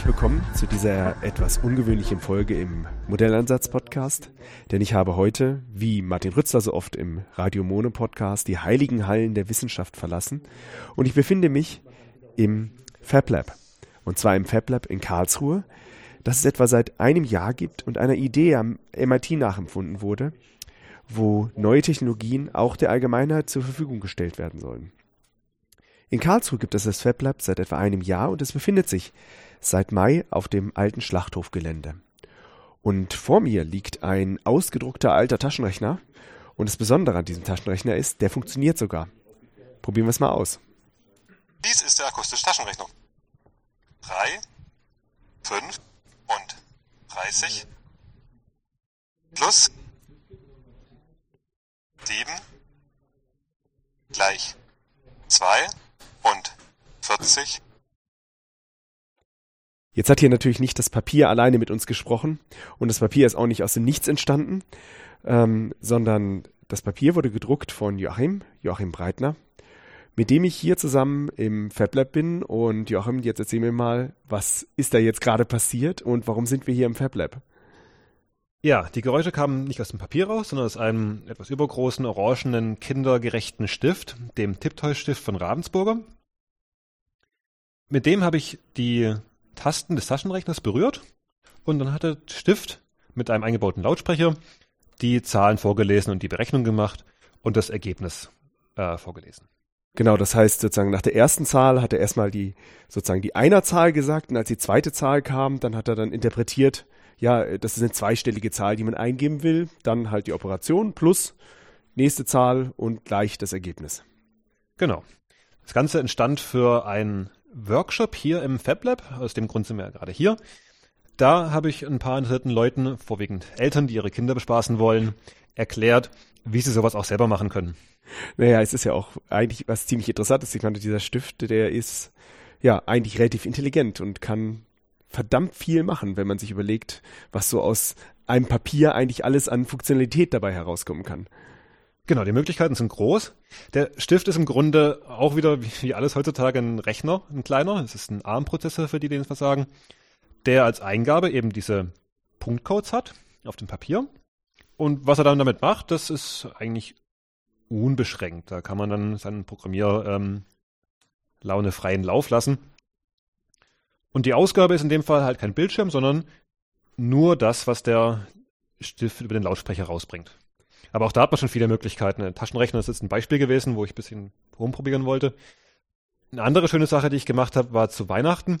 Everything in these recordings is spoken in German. herzlich willkommen zu dieser etwas ungewöhnlichen Folge im Modellansatz-Podcast, denn ich habe heute, wie Martin Rützler so oft im Radio Mone Podcast, die heiligen Hallen der Wissenschaft verlassen und ich befinde mich im FabLab, und zwar im FabLab in Karlsruhe, das es etwa seit einem Jahr gibt und einer Idee am MIT nachempfunden wurde, wo neue Technologien auch der Allgemeinheit zur Verfügung gestellt werden sollen. In Karlsruhe gibt es das FabLab seit etwa einem Jahr und es befindet sich seit Mai auf dem alten Schlachthofgelände. Und vor mir liegt ein ausgedruckter alter Taschenrechner und das Besondere an diesem Taschenrechner ist, der funktioniert sogar. Probieren wir es mal aus. Dies ist der akustische Taschenrechner. 3, 5 und 30 plus 7 gleich 2 und 40. Jetzt hat hier natürlich nicht das Papier alleine mit uns gesprochen und das Papier ist auch nicht aus dem Nichts entstanden, sondern das Papier wurde gedruckt von Joachim Breitner, mit dem ich hier zusammen im FabLab bin. Und Joachim, jetzt erzähl mir mal, was ist da jetzt gerade passiert und warum sind wir hier im FabLab? Ja, die Geräusche kamen nicht aus dem Papier raus, sondern aus einem etwas übergroßen, orangenen, kindergerechten Stift, dem Tiptoi-Stift von Ravensburger. Mit dem habe ich die Tasten des Taschenrechners berührt und dann hat der Stift mit einem eingebauten Lautsprecher die Zahlen vorgelesen und die Berechnung gemacht und das Ergebnis vorgelesen. Genau, das heißt sozusagen nach der ersten Zahl hat er erstmal die Einerzahl gesagt und als die zweite Zahl kam, dann hat er dann interpretiert, ja, das ist eine zweistellige Zahl, die man eingeben will, dann halt die Operation plus nächste Zahl und gleich das Ergebnis. Genau. Das Ganze entstand für einen Workshop hier im FabLab, aus dem Grund sind wir ja gerade hier. Da habe ich ein paar interessierten Leuten, vorwiegend Eltern, die ihre Kinder bespaßen wollen, erklärt, wie sie sowas auch selber machen können. Naja, es ist ja auch eigentlich was ziemlich Interessantes. Ich meine, dieser Stift, der ist ja eigentlich relativ intelligent und kann verdammt viel machen, wenn man sich überlegt, was so aus einem Papier eigentlich alles an Funktionalität dabei herauskommen kann. Genau, die Möglichkeiten sind groß. Der Stift ist im Grunde auch wieder, wie alles heutzutage, ein Rechner, ein kleiner. Es ist ein ARM-Prozessor, für die, denen es was sagen, der als Eingabe eben diese Punktcodes hat auf dem Papier. Und was er dann damit macht, das ist eigentlich unbeschränkt. Da kann man dann seinen Programmier-Laune freien Lauf lassen. Und die Ausgabe ist in dem Fall halt kein Bildschirm, sondern nur das, was der Stift über den Lautsprecher rausbringt. Aber auch da hat man schon viele Möglichkeiten. Ein Taschenrechner ist jetzt ein Beispiel gewesen, wo ich ein bisschen rumprobieren wollte. Eine andere schöne Sache, die ich gemacht habe, war zu Weihnachten.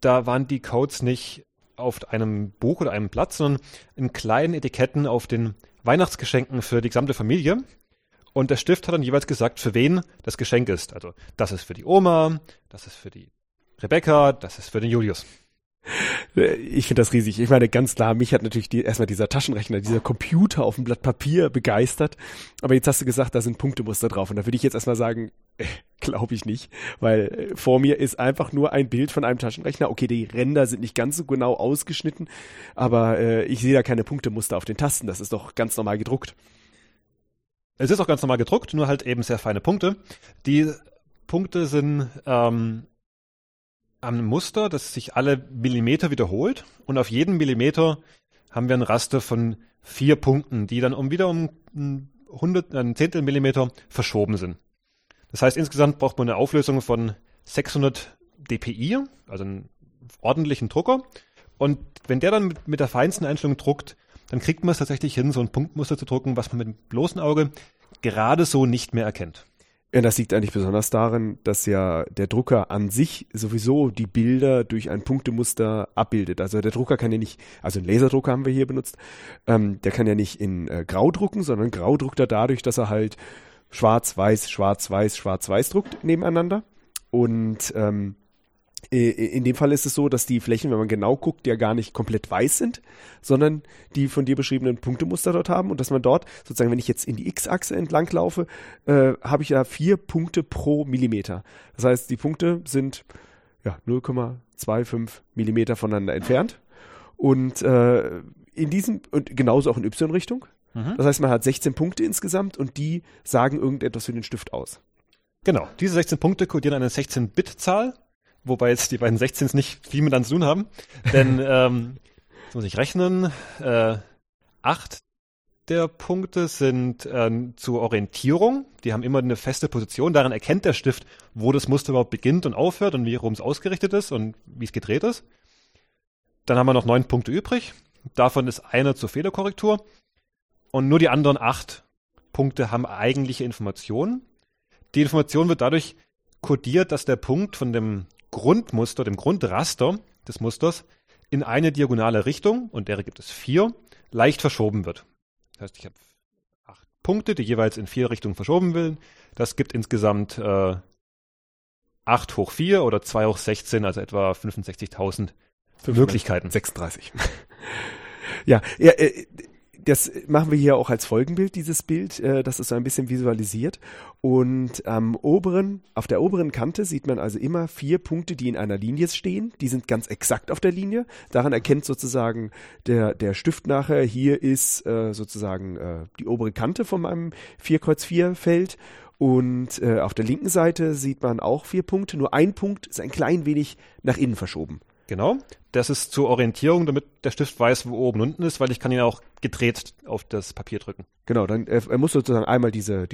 Da waren die Codes nicht auf einem Buch oder einem Blatt, sondern in kleinen Etiketten auf den Weihnachtsgeschenken für die gesamte Familie. Und der Stift hat dann jeweils gesagt, für wen das Geschenk ist. Also das ist für die Oma, das ist für die Rebecca, das ist für den Julius. Ich finde das riesig. Ich meine, ganz klar, mich hat natürlich erstmal dieser Taschenrechner, dieser Computer auf dem Blatt Papier begeistert. Aber jetzt hast du gesagt, da sind Punktemuster drauf. Und da würde ich jetzt erstmal sagen, glaube ich nicht. Weil vor mir ist einfach nur ein Bild von einem Taschenrechner. Okay, die Ränder sind nicht ganz so genau ausgeschnitten. Aber ich sehe da keine Punktemuster auf den Tasten. Das ist doch ganz normal gedruckt. Es ist auch ganz normal gedruckt, nur halt eben sehr feine Punkte. Die Punkte sind am Muster, das sich alle Millimeter wiederholt und auf jeden Millimeter haben wir ein Raster von 4 Punkten, die dann um ein Zehntel Millimeter verschoben sind. Das heißt, insgesamt braucht man eine Auflösung von 600 dpi, also einen ordentlichen Drucker. Und wenn der dann mit der feinsten Einstellung druckt, dann kriegt man es tatsächlich hin, so ein Punktmuster zu drucken, was man mit dem bloßen Auge gerade so nicht mehr erkennt. Ja, das liegt eigentlich besonders darin, dass ja der Drucker an sich sowieso die Bilder durch ein Punktemuster abbildet. Also der Drucker kann ja nicht, also einen Laserdrucker haben wir hier benutzt, der kann ja nicht in Grau drucken, sondern Grau druckt er dadurch, dass er halt schwarz-weiß, schwarz-weiß, schwarz-weiß druckt nebeneinander. Und in dem Fall ist es so, dass die Flächen, wenn man genau guckt, ja gar nicht komplett weiß sind, sondern die von dir beschriebenen Punktemuster dort haben und dass man dort sozusagen, wenn ich jetzt in die X-Achse entlang laufe, habe ich ja 4 Punkte pro Millimeter. Das heißt, die Punkte sind ja 0,25 Millimeter voneinander entfernt und und genauso auch in Y-Richtung. Mhm. Das heißt, man hat 16 Punkte insgesamt und die sagen irgendetwas für den Stift aus. Genau, diese 16 Punkte kodieren eine 16-Bit-Zahl. wobei jetzt die beiden 16s nicht viel miteinander zu tun haben, denn jetzt muss ich rechnen, 8 der Punkte sind zur Orientierung, die haben immer eine feste Position, daran erkennt der Stift, wo das Muster überhaupt beginnt und aufhört und wie rum es ausgerichtet ist und wie es gedreht ist. Dann haben wir noch 9 Punkte übrig, davon ist einer zur Fehlerkorrektur und nur die anderen 8 Punkte haben eigentliche Informationen. Die Information wird dadurch kodiert, dass der Punkt von dem Grundmuster, dem Grundraster des Musters in eine diagonale Richtung, und der gibt es 4, leicht verschoben wird. Das heißt, ich habe 8 Punkte, die jeweils in 4 Richtungen verschoben werden. Das gibt insgesamt 8 hoch 4 oder 2 hoch 16, also etwa 65.000 Möglichkeiten. 36. Ja, das machen wir hier auch als Folgenbild, dieses Bild, das ist so ein bisschen visualisiert. Und auf der oberen Kante sieht man also immer 4 Punkte, die in einer Linie stehen. Die sind ganz exakt auf der Linie. Daran erkennt sozusagen der Stift nachher, hier ist sozusagen die obere Kante von meinem 4x4-Feld. Und auf der linken Seite sieht man auch 4 Punkte. Nur ein Punkt ist ein klein wenig nach innen verschoben. Genau, das ist zur Orientierung, damit der Stift weiß, wo oben und unten ist, weil ich kann ihn auch gedreht auf das Papier drücken. Genau, dann er muss sozusagen einmal diese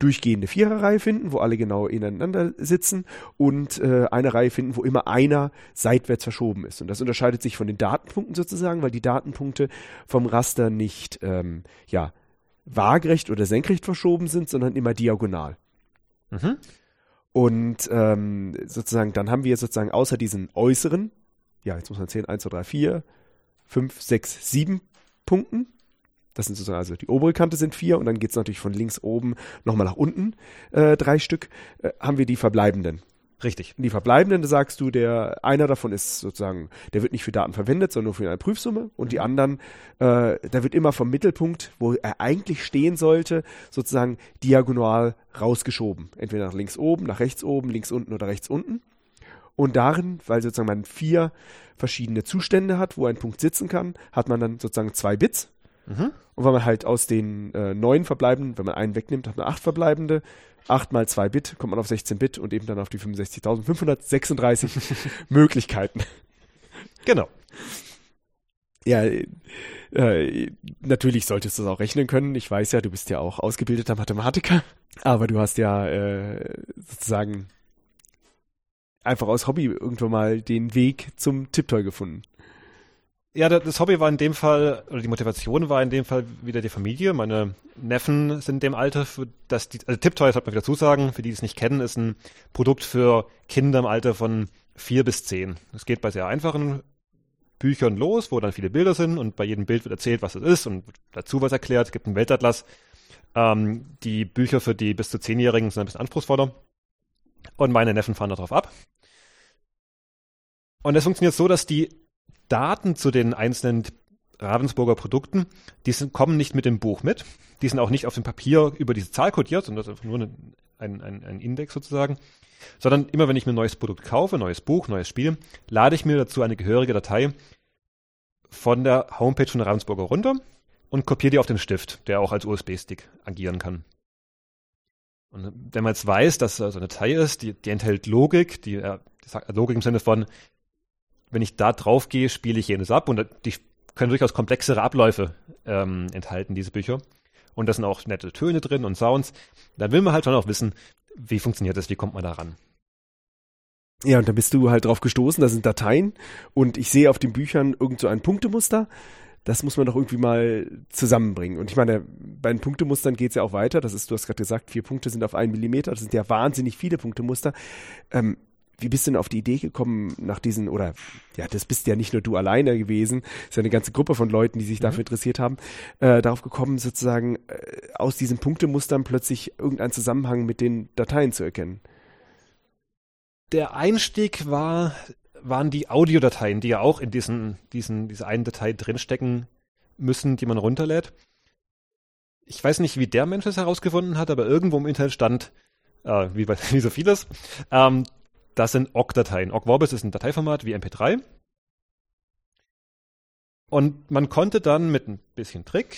durchgehende Viererreihe finden, wo alle genau ineinander sitzen und eine Reihe finden, wo immer einer seitwärts verschoben ist. Und das unterscheidet sich von den Datenpunkten sozusagen, weil die Datenpunkte vom Raster nicht waagerecht oder senkrecht verschoben sind, sondern immer diagonal. Mhm. Und sozusagen, dann haben wir sozusagen außer diesen äußeren, ja, jetzt muss man zählen, 1, 2, 3, 4, 5, 6, 7 Punkten. Das sind sozusagen, also die obere Kante sind 4 und dann geht es natürlich von links oben nochmal nach unten, 3 Stück, haben wir die verbleibenden. Richtig. Die verbleibenden, sagst du, einer davon ist sozusagen, der wird nicht für Daten verwendet, sondern nur für eine Prüfsumme. Und die anderen, da wird immer vom Mittelpunkt, wo er eigentlich stehen sollte, sozusagen diagonal rausgeschoben. Entweder nach links oben, nach rechts oben, links unten oder rechts unten. Und darin, weil sozusagen man 4 verschiedene Zustände hat, wo ein Punkt sitzen kann, hat man dann sozusagen 2 Bits. Mhm. Und weil man halt aus den 9 verbleibenden, wenn man einen wegnimmt, hat man 8 verbleibende. 8 mal 2 Bit, kommt man auf 16 Bit und eben dann auf die 65.536 Möglichkeiten. Genau. Ja, natürlich solltest du es auch rechnen können. Ich weiß ja, du bist ja auch ausgebildeter Mathematiker, aber du hast ja sozusagen einfach aus Hobby irgendwann mal den Weg zum Tiptoi gefunden. Ja, das Hobby war in dem Fall, oder die Motivation war in dem Fall wieder die Familie. Meine Neffen sind in dem Alter, also Tiptoi, das sollte man wieder zusagen, für die es nicht kennen, ist ein Produkt für Kinder im Alter von 4 bis 10. Es geht bei sehr einfachen Büchern los, wo dann viele Bilder sind und bei jedem Bild wird erzählt, was es ist und dazu was erklärt. Es gibt einen Weltatlas. Die Bücher für die bis zu 10-Jährigen sind ein bisschen anspruchsvoller und meine Neffen fahren darauf ab. Und das funktioniert so, dass die Daten zu den einzelnen Ravensburger Produkten, die kommen nicht mit dem Buch mit. Die sind auch nicht auf dem Papier über diese Zahl kodiert, sondern das ist nur ein Index sozusagen. Sondern immer, wenn ich mir ein neues Produkt kaufe, neues Buch, neues Spiel, lade ich mir dazu eine gehörige Datei von der Homepage von der Ravensburger runter und kopiere die auf den Stift, der auch als USB-Stick agieren kann. Und wenn man jetzt weiß, dass so eine Datei ist, die enthält Logik, die Logik im Sinne von, wenn ich da drauf gehe, spiele ich jenes ab. Und die können durchaus komplexere Abläufe enthalten, diese Bücher. Und da sind auch nette Töne drin und Sounds. Dann will man halt schon auch wissen, wie funktioniert das, wie kommt man da ran. Ja, und da bist du halt drauf gestoßen, da sind Dateien. Und ich sehe auf den Büchern irgend so ein Punktemuster. Das muss man doch irgendwie mal zusammenbringen. Und ich meine, bei den Punktemustern geht es ja auch weiter. Das ist, du hast gerade gesagt, 4 Punkte sind auf 1 Millimeter. Das sind ja wahnsinnig viele Punktemuster. Wie bist du denn auf die Idee gekommen das bist ja nicht nur du alleine gewesen, ist ja eine ganze Gruppe von Leuten, die sich dafür interessiert haben, darauf gekommen sozusagen aus diesen Punktemustern plötzlich irgendeinen Zusammenhang mit den Dateien zu erkennen? Der Einstieg waren die Audiodateien, die ja auch in dieser einen Datei drinstecken müssen, die man runterlädt. Ich weiß nicht, wie der Mensch es herausgefunden hat, aber irgendwo im Internet stand, wie so vieles, das sind Ogg-Dateien. Ogg Vorbis ist ein Dateiformat wie MP3. Und man konnte dann mit ein bisschen Trick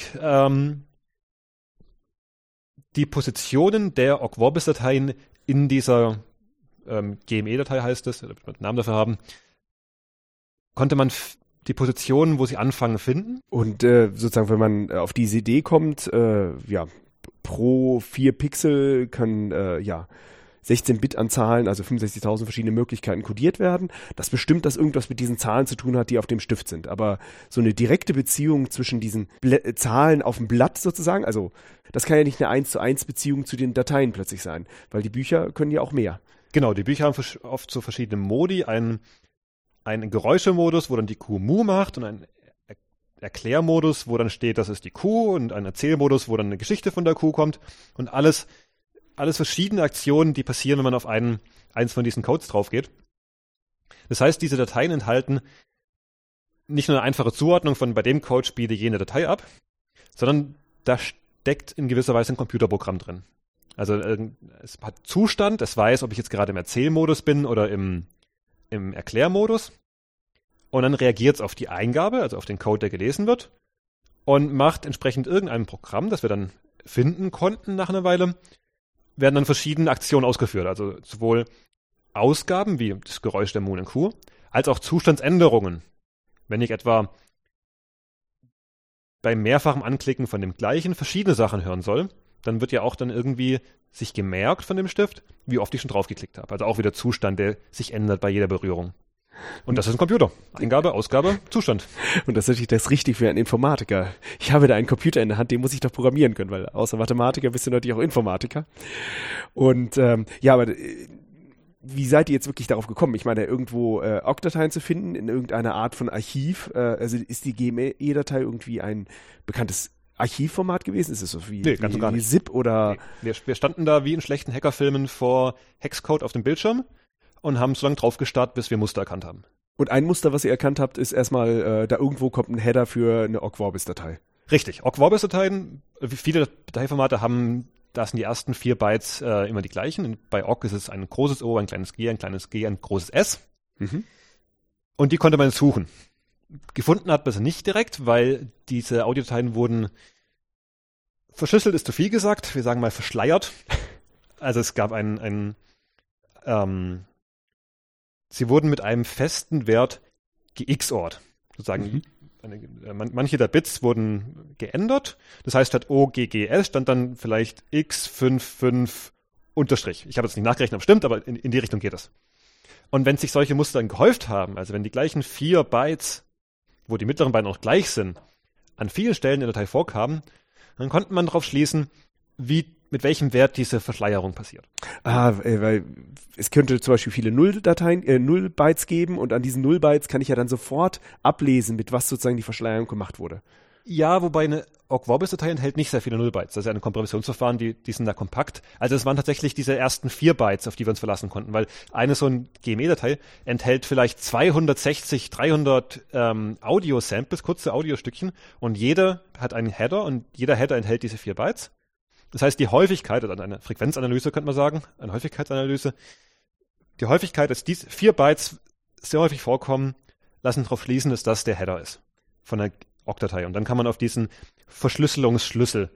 die Positionen der Ogg Vorbis-Dateien in dieser GME-Datei heißt es, damit wir einen Namen dafür haben, konnte man die Positionen, wo sie anfangen, finden. Und sozusagen, wenn man auf diese Idee kommt, pro 4 Pixel können 16-Bit an Zahlen, also 65.000 verschiedene Möglichkeiten kodiert werden. Das bestimmt, dass irgendwas mit diesen Zahlen zu tun hat, die auf dem Stift sind. Aber so eine direkte Beziehung zwischen diesen Zahlen auf dem Blatt sozusagen, also das kann ja nicht eine 1:1 Beziehung zu den Dateien plötzlich sein, weil die Bücher können ja auch mehr. Genau, die Bücher haben oft so verschiedene Modi. Ein Geräuschemodus, wo dann die Kuh Mu macht, und ein Erklärmodus, wo dann steht, das ist die Kuh, und ein Erzählmodus, wo dann eine Geschichte von der Kuh kommt, und alles verschiedene Aktionen, die passieren, wenn man auf eins von diesen Codes drauf geht. Das heißt, diese Dateien enthalten nicht nur eine einfache Zuordnung von bei dem Code spiele jene Datei ab, sondern da steckt in gewisser Weise ein Computerprogramm drin. Also es hat Zustand, es weiß, ob ich jetzt gerade im Erzählmodus bin oder im Erklärmodus, und dann reagiert es auf die Eingabe, also auf den Code, der gelesen wird, und macht entsprechend irgendeinem Programm, das wir dann finden konnten nach einer Weile, werden dann verschiedene Aktionen ausgeführt, also sowohl Ausgaben, wie das Geräusch der Moon and Crew, als auch Zustandsänderungen. Wenn ich etwa beim mehrfachen Anklicken von dem gleichen verschiedene Sachen hören soll, dann wird ja auch dann irgendwie sich gemerkt von dem Stift, wie oft ich schon drauf geklickt habe. Also auch wieder Zustand, der sich ändert bei jeder Berührung. Und das ist ein Computer. Eingabe, Ausgabe, Zustand. Und das ist natürlich das Richtige für einen Informatiker. Ich habe da einen Computer in der Hand, den muss ich doch programmieren können, weil außer Mathematiker bist du natürlich auch Informatiker. Und aber wie seid ihr jetzt wirklich darauf gekommen? Ich meine, irgendwo Ogg-Dateien zu finden, in irgendeiner Art von Archiv. Also ist die GME-Datei irgendwie ein bekanntes Archivformat gewesen? Ist es so wie ZIP oder... Nee. Wir standen da wie in schlechten Hackerfilmen vor Hexcode auf dem Bildschirm und haben so lange drauf gestarrt, bis wir Muster erkannt haben. Und ein Muster, was ihr erkannt habt, ist erstmal, da irgendwo kommt ein Header für eine Ogg Vorbis-Datei. Richtig. Ogg Vorbis-Dateien, viele Dateiformate haben, da sind die ersten 4 Bytes immer die gleichen. Bei Ogg ist es ein großes O, ein kleines G, ein kleines G, ein großes S. Mhm. Und die konnte man suchen. Gefunden hat man sie nicht direkt, weil diese Audiodateien wurden verschlüsselt, ist zu viel gesagt, wir sagen mal verschleiert. Also es gab sie wurden mit einem festen Wert ge-XORed, sozusagen. Manche der Bits wurden geändert, das heißt statt OGGS stand dann vielleicht X55 unterstrich. Ich habe jetzt nicht nachgerechnet, ob es stimmt, aber in die Richtung geht das. Und wenn sich solche Muster dann gehäuft haben, also wenn die gleichen 4 Bytes, wo die mittleren beiden auch gleich sind, an vielen Stellen in der Datei vorkamen, dann konnte man darauf schließen, mit welchem Wert diese Verschleierung passiert. Weil es könnte zum Beispiel viele Null-Dateien, Null-Bytes geben, und an diesen Null-Bytes kann ich ja dann sofort ablesen, mit was sozusagen die Verschleierung gemacht wurde. Ja, wobei eine Ogg Vorbis-Datei enthält nicht sehr viele Null-Bytes. Das ist ja ein Kompressionsverfahren, die sind da kompakt. Also es waren tatsächlich diese ersten 4 Bytes, auf die wir uns verlassen konnten, weil eine so eine GME-Datei enthält vielleicht 260, 300 Audio-Samples, kurze Audiostückchen, und jeder hat einen Header, und jeder Header enthält diese 4 Bytes. Das heißt, die Häufigkeit, also eine Frequenzanalyse könnte man sagen, eine Häufigkeitsanalyse, die Häufigkeit, dass diese 4 Bytes sehr häufig vorkommen, lassen darauf schließen, dass das der Header ist von der Ogg-Datei. Und dann kann man auf diesen Verschlüsselungsschlüssel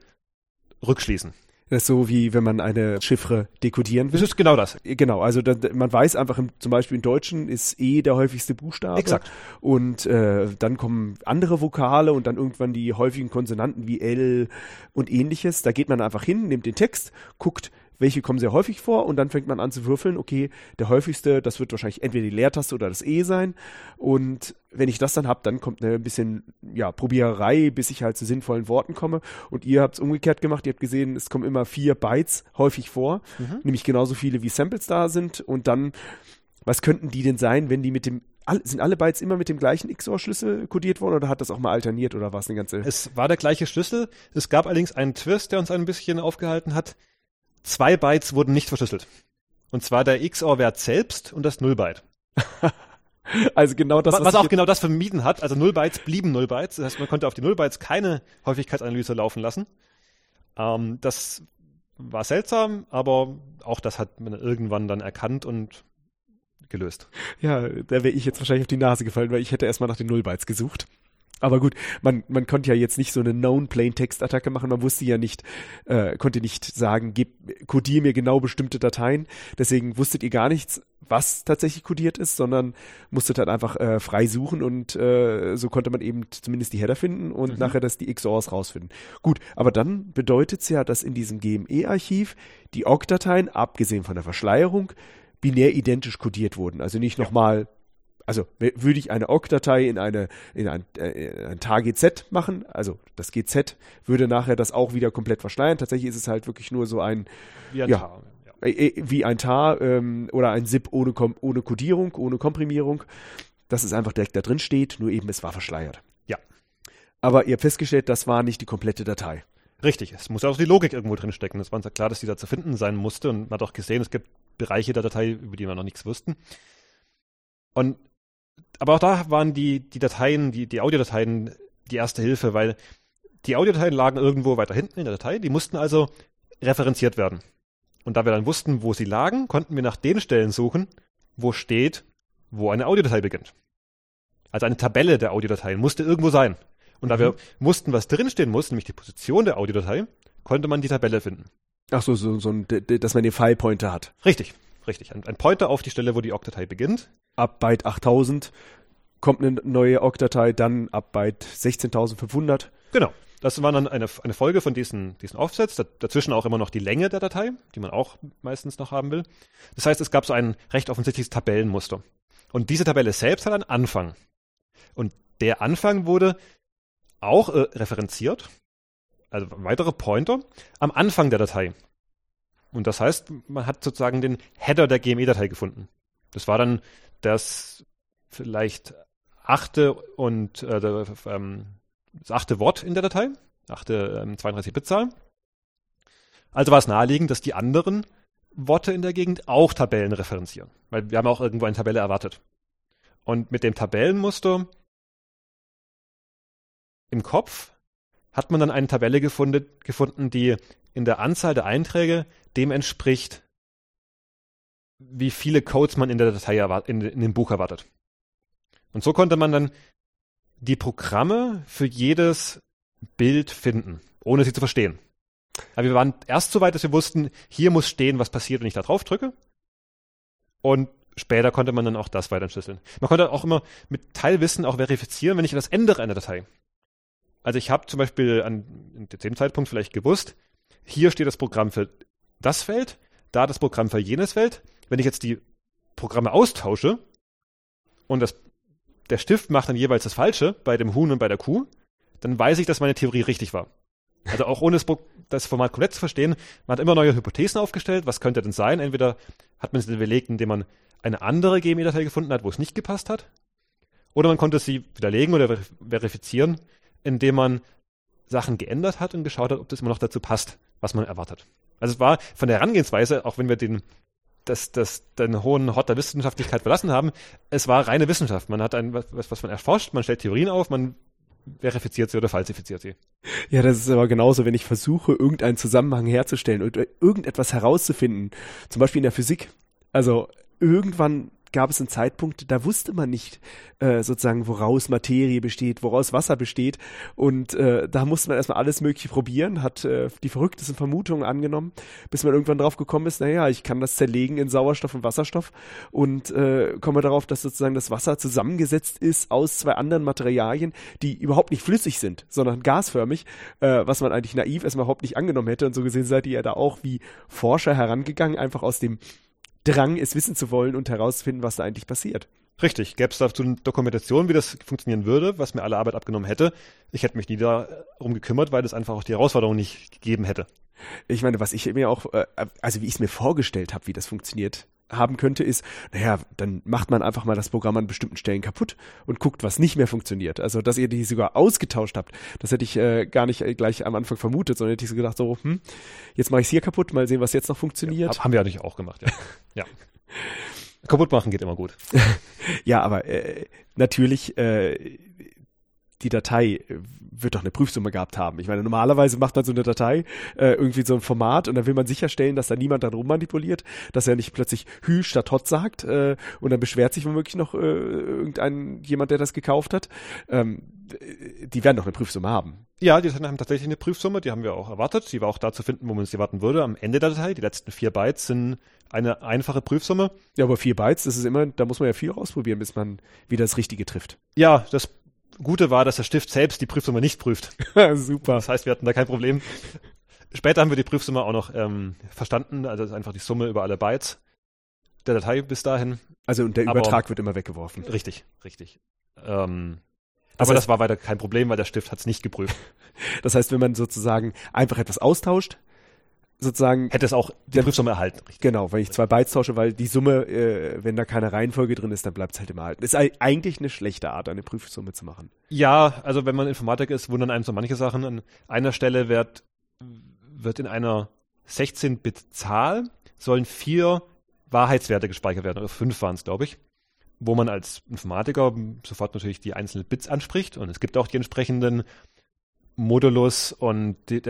rückschließen. Das ist so, wie wenn man eine Chiffre dekodieren will. Das ist genau das. Genau, also man weiß einfach, zum Beispiel im Deutschen ist E der häufigste Buchstabe. Exakt. Und dann kommen andere Vokale und dann irgendwann die häufigen Konsonanten wie L und ähnliches. Da geht man einfach hin, nimmt den Text, guckt, welche kommen sehr häufig vor, und dann fängt man an zu würfeln, okay, der häufigste, das wird wahrscheinlich entweder die Leertaste oder das E sein, und wenn ich das dann habe, dann kommt ein bisschen Probiererei, bis ich halt zu sinnvollen Worten komme, und ihr habt es umgekehrt gemacht, ihr habt gesehen, es kommen immer 4 Bytes häufig vor, nämlich genauso viele wie Samples da sind, und dann, was könnten die denn sein, wenn die sind alle Bytes immer mit dem gleichen XOR-Schlüssel kodiert worden, oder hat das auch mal alterniert, oder war es eine ganze... Es war der gleiche Schlüssel, es gab allerdings einen Twist, der uns ein bisschen aufgehalten hat. 2 Bytes wurden nicht verschlüsselt. Und zwar der XOR-Wert selbst und das 0-Byte. Also genau das, was auch genau das vermieden hat. Also 0 Bytes blieben 0 Bytes. Das heißt, man konnte auf die 0 Bytes keine Häufigkeitsanalyse laufen lassen. Das war seltsam, aber auch das hat man irgendwann dann erkannt und gelöst. Ja, da wäre ich jetzt wahrscheinlich auf die Nase gefallen, weil ich hätte erstmal nach den 0 Bytes gesucht. Aber gut, man konnte ja jetzt nicht so eine Known-Plain-Text-Attacke machen. Man wusste ja nicht, konnte nicht sagen, codier mir genau bestimmte Dateien. Deswegen wusstet ihr gar nichts, was tatsächlich codiert ist, sondern musstet halt einfach frei suchen und so konnte man eben zumindest die Header finden und nachher die XORs rausfinden. Gut, aber dann bedeutet es ja, dass in diesem GME-Archiv die Ogg-Dateien, abgesehen von der Verschleierung, binär identisch codiert wurden. Also nicht nochmal... Also würde ich eine Ogg-Datei in ein tar GZ machen, also das GZ würde nachher das auch wieder komplett verschleiern. Tatsächlich ist es halt wirklich nur so ein tar oder ein zip ohne Codierung, ohne Komprimierung. Das ist einfach direkt da drin steht, nur eben es war verschleiert. Ja. Aber ihr habt festgestellt, das war nicht die komplette Datei. Richtig, es muss auch die Logik irgendwo drin stecken. Es war uns ja klar, dass die da zu finden sein musste und man hat auch gesehen, es gibt Bereiche der Datei, über die wir noch nichts wussten. Aber auch da waren die Dateien, die Audiodateien die erste Hilfe, weil die Audiodateien lagen irgendwo weiter hinten in der Datei, die mussten also referenziert werden. Und da wir dann wussten, wo sie lagen, konnten wir nach den Stellen suchen, wo steht, wo eine Audiodatei beginnt. Also eine Tabelle der Audiodateien musste irgendwo sein. Und da wir wussten, was drinstehen muss, nämlich die Position der Audiodatei, konnte man die Tabelle finden. Ach so, dass man den File-Pointer hat. Richtig. Ein Pointer auf die Stelle, wo die Ogg-Datei beginnt. Ab Byte 8000 kommt eine neue Ogg-Datei, dann ab Byte 16500. Genau. Das war dann eine Folge von diesen Offsets. Dazwischen auch immer noch die Länge der Datei, die man auch meistens noch haben will. Das heißt, es gab so ein recht offensichtliches Tabellenmuster. Und diese Tabelle selbst hat einen Anfang. Und der Anfang wurde auch referenziert, also weitere Pointer, am Anfang der Datei. Und das heißt, man hat sozusagen den Header der GME-Datei gefunden. Das war dann das vielleicht achte Wort in der Datei, 32-Bit-Zahl. Also war es naheliegend, dass die anderen Worte in der Gegend auch Tabellen referenzieren, weil wir haben auch irgendwo eine Tabelle erwartet. Und mit dem Tabellenmuster im Kopf hat man dann eine Tabelle gefunden, die in der Anzahl der Einträge dem entspricht, wie viele Codes man in der Datei in dem Buch erwartet. Und so konnte man dann die Programme für jedes Bild finden, ohne sie zu verstehen. Aber wir waren erst so weit, dass wir wussten, hier muss stehen, was passiert, wenn ich da drauf drücke. Und später konnte man dann auch das weiter entschlüsseln. Man konnte auch immer mit Teilwissen auch verifizieren, wenn ich etwas ändere an der Datei. Also ich habe zum Beispiel an dem Zeitpunkt vielleicht gewusst, hier steht das Programm für das Feld, da das Programm für jenes Feld. Wenn ich jetzt die Programme austausche und der Stift macht dann jeweils das Falsche bei dem Huhn und bei der Kuh, dann weiß ich, dass meine Theorie richtig war. Also auch ohne das Format komplett zu verstehen, man hat immer neue Hypothesen aufgestellt. Was könnte denn sein? Entweder hat man es widerlegt, indem man eine andere GME-Datei gefunden hat, wo es nicht gepasst hat. Oder man konnte sie widerlegen oder verifizieren, indem man Sachen geändert hat und geschaut hat, ob das immer noch dazu passt, was man erwartet. Also es war von der Herangehensweise, auch wenn wir den hohen Hort der Wissenschaftlichkeit verlassen haben, es war reine Wissenschaft. Man hat was man erforscht, man stellt Theorien auf, man verifiziert sie oder falsifiziert sie. Ja, das ist aber genauso, wenn ich versuche, irgendeinen Zusammenhang herzustellen und irgendetwas herauszufinden, zum Beispiel in der Physik. Also irgendwann gab es einen Zeitpunkt, da wusste man nicht sozusagen, woraus Materie besteht, woraus Wasser besteht und da musste man erstmal alles mögliche probieren, hat die verrücktesten Vermutungen angenommen, bis man irgendwann drauf gekommen ist, naja, ich kann das zerlegen in Sauerstoff und Wasserstoff und komme darauf, dass sozusagen das Wasser zusammengesetzt ist aus zwei anderen Materialien, die überhaupt nicht flüssig sind, sondern gasförmig, was man eigentlich naiv erstmal überhaupt nicht angenommen hätte und so gesehen seid ihr ja da auch wie Forscher herangegangen, einfach aus dem Drang, es wissen zu wollen und herauszufinden, was da eigentlich passiert. Richtig. Gäbe es dazu eine Dokumentation, wie das funktionieren würde, was mir alle Arbeit abgenommen hätte? Ich hätte mich nie darum gekümmert, weil das einfach auch die Herausforderung nicht gegeben hätte. Ich meine, was ich mir auch, also wie ich es mir vorgestellt habe, wie das funktioniert haben könnte, ist, naja, dann macht man einfach mal das Programm an bestimmten Stellen kaputt und guckt, was nicht mehr funktioniert. Also, dass ihr die sogar ausgetauscht habt, das hätte ich gar nicht gleich am Anfang vermutet, sondern hätte ich so gedacht, so, jetzt mache ich es hier kaputt, mal sehen, was jetzt noch funktioniert. Ja, haben wir natürlich auch gemacht, ja. Ja. Kaputt machen geht immer gut. Ja, aber natürlich die Datei wird doch eine Prüfsumme gehabt haben. Ich meine, normalerweise macht man so eine Datei, irgendwie so ein Format, und dann will man sicherstellen, dass da niemand dran rummanipuliert, dass er nicht plötzlich Hü statt Hot sagt, und dann beschwert sich womöglich noch jemand, der das gekauft hat. Die werden doch eine Prüfsumme haben. Ja, die Dateien haben tatsächlich eine Prüfsumme, die haben wir auch erwartet. Die war auch da zu finden, wo man sie erwarten würde. Am Ende der Datei, die letzten 4 Bytes, sind eine einfache Prüfsumme. Ja, aber 4 Bytes, das ist immer, da muss man ja viel ausprobieren, bis man wieder das Richtige trifft. Ja, das Gute war, dass der Stift selbst die Prüfsumme nicht prüft. Super. Das heißt, wir hatten da kein Problem. Später haben wir die Prüfsumme auch noch verstanden, also das ist einfach die Summe über alle Bytes der Datei bis dahin. Also und der Übertrag wird immer weggeworfen. Richtig, richtig. Das heißt, das war weiter kein Problem, weil der Stift hat es nicht geprüft. Das heißt, wenn man sozusagen einfach etwas austauscht, sozusagen... Hätte es auch die Prüfsumme erhalten. Richtig. Genau, wenn ich 2 Bytes tausche, weil die Summe, wenn da keine Reihenfolge drin ist, dann bleibt es halt immer erhalten. Ist eigentlich eine schlechte Art, eine Prüfsumme zu machen. Ja, also wenn man Informatiker ist, wundern einem so manche Sachen. An einer Stelle wird in einer 16-Bit-Zahl sollen 4 Wahrheitswerte gespeichert werden, oder 5 waren es, glaube ich, wo man als Informatiker sofort natürlich die einzelnen Bits anspricht, und es gibt auch die entsprechenden Modulus und die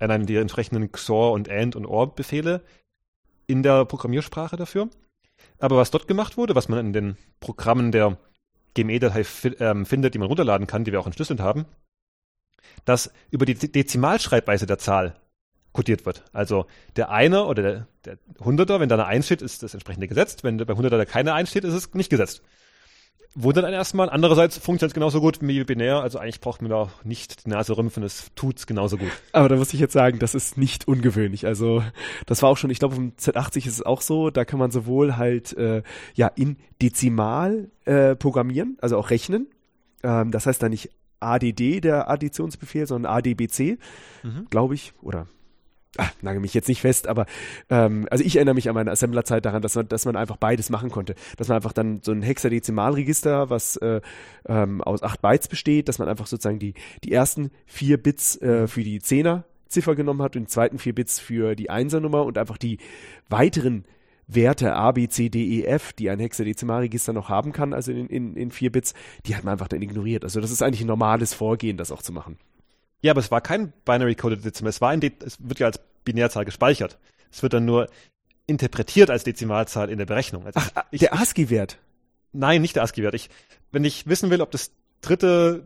entsprechenden XOR und AND und OR Befehle in der Programmiersprache dafür. Aber was dort gemacht wurde, was man in den Programmen der GME-Datei findet, die man runterladen kann, die wir auch entschlüsselt haben, dass über die Dezimalschreibweise der Zahl codiert wird. Also der Einer oder der Hunderter, wenn da eine Eins steht, ist das entsprechende gesetzt. Wenn bei Hunderter da keine Eins steht, ist es nicht gesetzt. Wundert einen erstmal. Andererseits funktioniert es genauso gut wie binär. Also eigentlich braucht man da auch nicht die Nase rümpfen. Es tut es genauso gut. Aber da muss ich jetzt sagen, das ist nicht ungewöhnlich. Also das war auch schon, ich glaube, im Z80 ist es auch so. Da kann man sowohl halt in Dezimal programmieren, also auch rechnen. Das heißt da nicht ADD, der Additionsbefehl, sondern ADBC, glaube ich, oder... nagel mich jetzt nicht fest, aber also ich erinnere mich an meine Assemblerzeit daran, dass man einfach beides machen konnte. Dass man einfach dann so ein Hexadezimalregister, was aus 8 Bytes besteht, dass man einfach sozusagen die ersten 4 Bits für die 10er-Ziffer genommen hat und die zweiten 4 Bits für die 1er-Nummer und einfach die weiteren Werte A, B, C, D, E, F, die ein Hexadezimalregister noch haben kann, also in 4 Bits, die hat man einfach dann ignoriert. Also das ist eigentlich ein normales Vorgehen, das auch zu machen. Ja, aber es war kein binary-coded Dezimal. Es wird ja als Binärzahl gespeichert. Es wird dann nur interpretiert als Dezimalzahl in der Berechnung. Also der ASCII-Wert? Nein, nicht der ASCII-Wert. Wenn ich wissen will, ob das dritte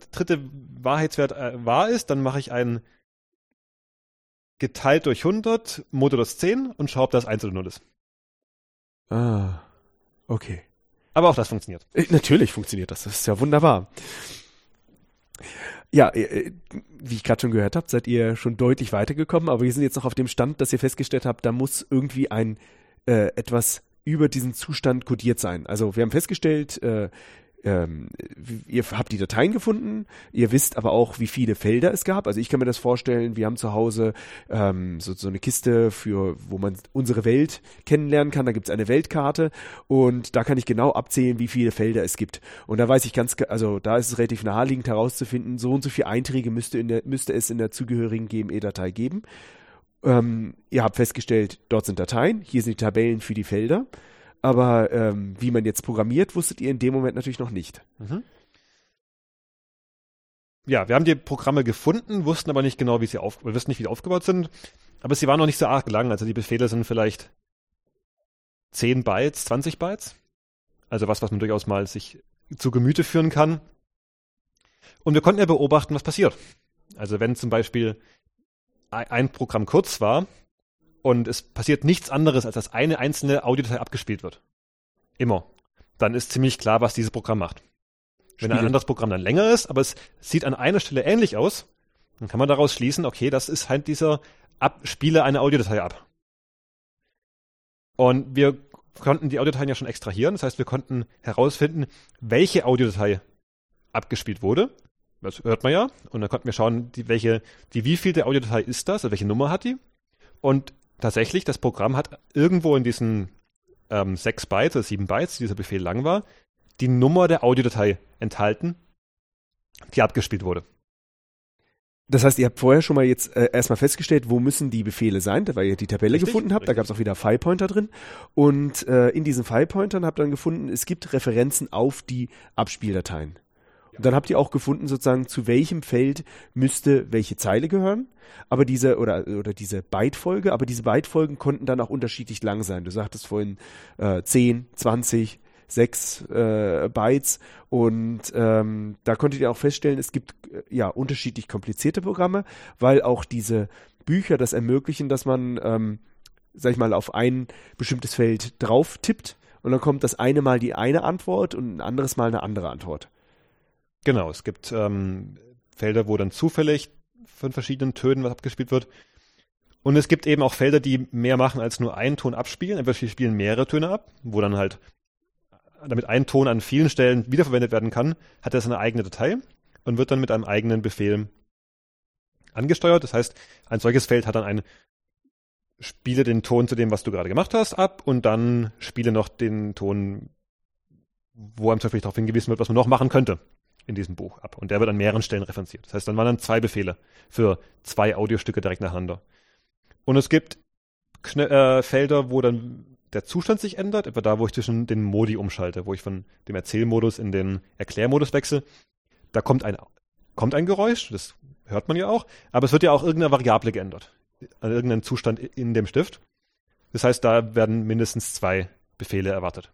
Wahrheitswert wahr ist, dann mache ich ein geteilt durch 100 modulus 10 und schaue, ob das 1 oder 0 ist. Ah, okay. Aber auch das funktioniert. Natürlich funktioniert das. Das ist ja wunderbar. Ja, wie ich gerade schon gehört habe, seid ihr schon deutlich weitergekommen, aber wir sind jetzt noch auf dem Stand, dass ihr festgestellt habt, da muss irgendwie ein etwas über diesen Zustand codiert sein. Also wir haben festgestellt, ihr habt die Dateien gefunden, ihr wisst aber auch, wie viele Felder es gab. Also ich kann mir das vorstellen, wir haben zu Hause so eine Kiste, wo man unsere Welt kennenlernen kann. Da gibt es eine Weltkarte und da kann ich genau abzählen, wie viele Felder es gibt. Und da weiß ich also da ist es relativ naheliegend herauszufinden, so und so viele Einträge müsste es in der zugehörigen GME-Datei geben. Ihr habt festgestellt, dort sind Dateien, hier sind die Tabellen für die Felder. Aber wie man jetzt programmiert, wusstet ihr in dem Moment natürlich noch nicht. Mhm. Ja, wir haben die Programme gefunden, wussten aber nicht genau, wie die aufgebaut sind. Aber sie waren noch nicht so arg lang. Also die Befehle sind vielleicht 10 Bytes, 20 Bytes. Also was man durchaus mal sich zu Gemüte führen kann. Und wir konnten ja beobachten, was passiert. Also wenn zum Beispiel ein Programm kurz war, und es passiert nichts anderes, als dass eine einzelne Audiodatei abgespielt wird. Immer. Dann ist ziemlich klar, was dieses Programm macht. Wenn ein anderes Programm dann länger ist, aber es sieht an einer Stelle ähnlich aus, dann kann man daraus schließen, okay, das ist halt dieser Abspieler eine Audiodatei ab. Und wir konnten die Audiodateien ja schon extrahieren. Das heißt, wir konnten herausfinden, welche Audiodatei abgespielt wurde. Das hört man ja. Und dann konnten wir schauen, wievielte Audiodatei ist das, also welche Nummer hat die. Und tatsächlich, das Programm hat irgendwo in diesen 6 Bytes oder 7 Bytes, dieser Befehl lang war, die Nummer der Audiodatei enthalten, die abgespielt wurde. Das heißt, ihr habt vorher schon mal jetzt erstmal festgestellt, wo müssen die Befehle sein, weil ihr die Tabelle gefunden habt, da gab es auch wieder Filepointer drin. Und in diesen Filepointern habt ihr dann gefunden, es gibt Referenzen auf die Abspieldateien. Und dann habt ihr auch gefunden, sozusagen, zu welchem Feld müsste welche Zeile gehören, aber diese oder diese Bytefolge, aber diese Bytefolgen konnten dann auch unterschiedlich lang sein. Du sagtest vorhin 10, 20, 6 Bytes und da konntet ihr auch feststellen, es gibt ja unterschiedlich komplizierte Programme, weil auch diese Bücher das ermöglichen, dass man, sag ich mal, auf ein bestimmtes Feld drauf tippt und dann kommt das eine Mal die eine Antwort und ein anderes Mal eine andere Antwort. Genau, es gibt Felder, wo dann zufällig von verschiedenen Tönen was abgespielt wird. Und es gibt eben auch Felder, die mehr machen als nur einen Ton abspielen. Entweder sie spielen mehrere Töne ab, wo dann halt, damit ein Ton an vielen Stellen wiederverwendet werden kann, hat er seine eigene Datei und wird dann mit einem eigenen Befehl angesteuert. Das heißt, ein solches Feld hat dann ein Spiele den Ton zu dem, was du gerade gemacht hast, ab und dann spiele noch den Ton, wo einem zum Beispiel darauf hingewiesen wird, was man noch machen könnte in diesem Buch ab. Und der wird an mehreren Stellen referenziert. Das heißt, dann waren dann zwei Befehle für zwei Audiostücke direkt nacheinander. Und es gibt Felder, wo dann der Zustand sich ändert, etwa da, wo ich zwischen den Modi umschalte, wo ich von dem Erzählmodus in den Erklärmodus wechsle. Da kommt ein Geräusch, das hört man ja auch, aber es wird ja auch irgendeine Variable geändert, an irgendeinen Zustand in dem Stift. Das heißt, da werden mindestens zwei Befehle erwartet.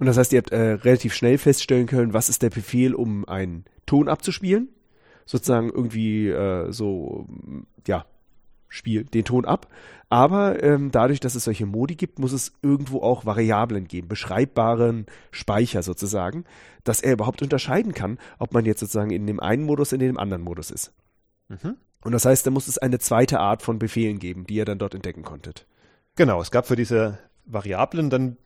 Und das heißt, ihr habt relativ schnell feststellen können, was ist der Befehl, um einen Ton abzuspielen? Sozusagen irgendwie spiel den Ton ab. Aber dadurch, dass es solche Modi gibt, muss es irgendwo auch Variablen geben, beschreibbaren Speicher sozusagen, dass er überhaupt unterscheiden kann, ob man jetzt sozusagen in dem einen Modus, in dem anderen Modus ist. Mhm. Und das heißt, da muss es eine zweite Art von Befehlen geben, die ihr dann dort entdecken konntet. Genau, es gab für diese Variablen dann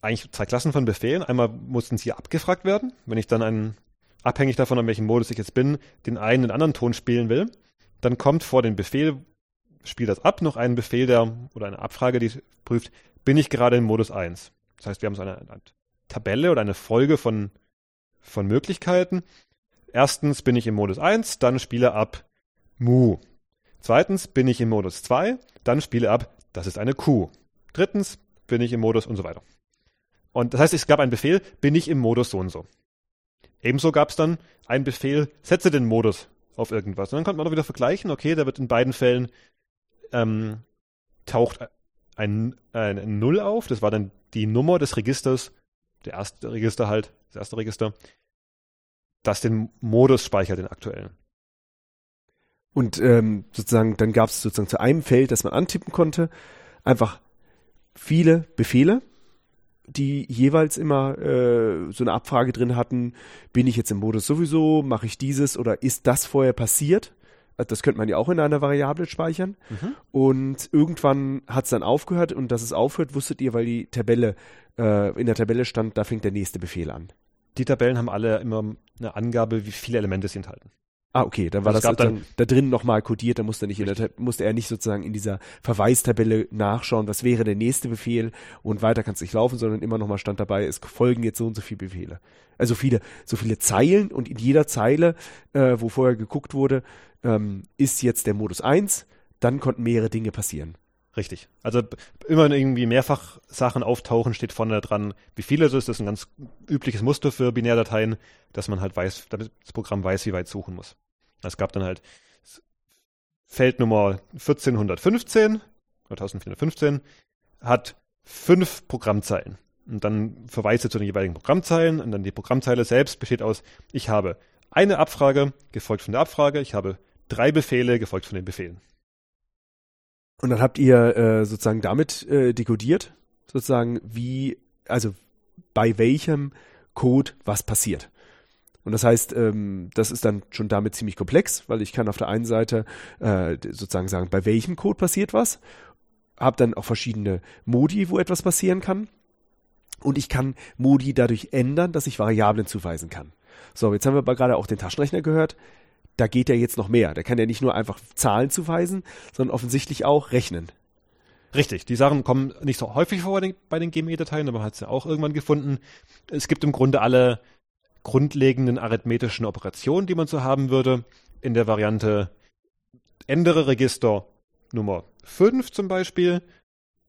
eigentlich zwei Klassen von Befehlen. Einmal mussten sie abgefragt werden, wenn ich dann einen, abhängig davon, an welchem Modus ich jetzt bin, den einen und anderen Ton spielen will. Dann kommt vor den Befehl, spiel das ab, noch einen Befehl, oder eine Abfrage, die prüft, bin ich gerade in Modus 1. Das heißt, wir haben so eine Tabelle oder eine Folge von Möglichkeiten. Erstens bin ich im Modus 1, dann spiele ab Mu. Zweitens bin ich im Modus 2, dann spiele ab, das ist eine Kuh. Drittens bin ich im Modus und so weiter. Und das heißt, es gab einen Befehl, bin ich im Modus so und so. Ebenso gab es dann einen Befehl, setze den Modus auf irgendwas. Und dann konnte man auch wieder vergleichen, okay, da wird in beiden Fällen taucht ein Null auf, das war dann die Nummer des Registers, das erste Register, das den Modus speichert, den aktuellen. Und sozusagen, dann gab es sozusagen zu einem Feld, das man antippen konnte, einfach viele Befehle, die jeweils immer so eine Abfrage drin hatten, bin ich jetzt im Modus sowieso, mache ich dieses oder ist das vorher passiert? Das könnte man ja auch in einer Variable speichern. Mhm. Und irgendwann hat es dann aufgehört und dass es aufhört, wusstet ihr, weil die Tabelle, in der Tabelle stand, da fängt der nächste Befehl an. Die Tabellen haben alle immer eine Angabe, wie viele Elemente sie enthalten. Ah, okay, dann war das dann da drin nochmal kodiert, da musste er nicht sozusagen in dieser Verweistabelle nachschauen, was wäre der nächste Befehl und weiter kann es nicht laufen, sondern immer nochmal stand dabei, es folgen jetzt so und so viele Befehle. Also so viele Zeilen und in jeder Zeile, wo vorher geguckt wurde, ist jetzt der Modus 1, dann konnten mehrere Dinge passieren. Richtig, also immer irgendwie mehrfach Sachen auftauchen, steht vorne dran, wie viele es ist. Das ist ein ganz übliches Muster für Binärdateien, dass man halt weiß, damit das Programm weiß, wie weit es suchen muss. Es gab dann halt Feldnummer 1415 hat 5 Programmzeilen und dann verweist er zu den jeweiligen Programmzeilen und dann die Programmzeile selbst besteht aus, ich habe eine Abfrage, gefolgt von der Abfrage, ich habe 3 Befehle, gefolgt von den Befehlen. Und dann habt ihr sozusagen damit dekodiert, sozusagen bei welchem Code was passiert. Und das heißt, das ist dann schon damit ziemlich komplex, weil ich kann auf der einen Seite sozusagen sagen, bei welchem Code passiert was, hab dann auch verschiedene Modi, wo etwas passieren kann. Und ich kann Modi dadurch ändern, dass ich Variablen zuweisen kann. So, jetzt haben wir aber gerade auch den Taschenrechner gehört. Da geht ja jetzt noch mehr. Da kann ja nicht nur einfach Zahlen zuweisen, sondern offensichtlich auch rechnen. Richtig. Die Sachen kommen nicht so häufig vor bei den GME-Dateien, aber man hat es ja auch irgendwann gefunden. Es gibt im Grunde alle grundlegenden arithmetischen Operationen, die man so haben würde. In der Variante ändere Register Nummer 5 zum Beispiel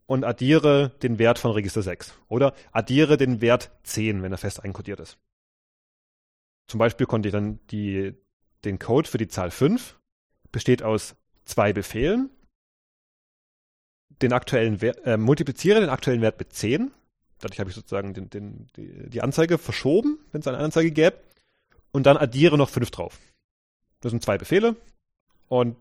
und addiere den Wert von Register 6. Oder addiere den Wert 10, wenn er fest einkodiert ist. Zum Beispiel konnte ich dann den Code für die Zahl 5, besteht aus 2 Befehlen, den aktuellen Wert, multipliziere den aktuellen Wert mit 10, dadurch habe ich sozusagen die Anzeige verschoben, wenn es eine Anzeige gäbe, und dann addiere noch 5 drauf. Das sind 2 Befehle. Und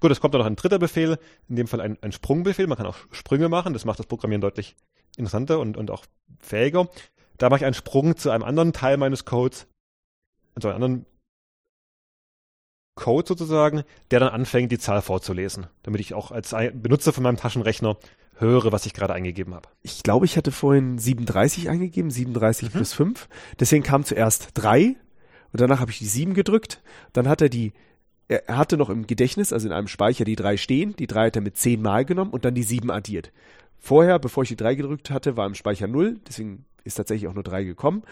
gut, es kommt dann noch ein dritter Befehl, in dem Fall ein Sprungbefehl. Man kann auch Sprünge machen, das macht das Programmieren deutlich interessanter und auch fähiger. Da mache ich einen Sprung zu einem anderen Teil meines Codes, also einem anderen Code sozusagen, der dann anfängt, die Zahl vorzulesen, damit ich auch als Benutzer von meinem Taschenrechner höre, was ich gerade eingegeben habe. Ich glaube, ich hatte vorhin 37 eingegeben, 37 plus 5. Deswegen kam zuerst 3 und danach habe ich die 7 gedrückt. Dann hat er hatte noch im Gedächtnis, also in einem Speicher, die 3 stehen. Die 3 hat er mit 10 mal genommen und dann die 7 addiert. Vorher, bevor ich die 3 gedrückt hatte, war im Speicher 0. Deswegen ist tatsächlich auch nur 3 gekommen.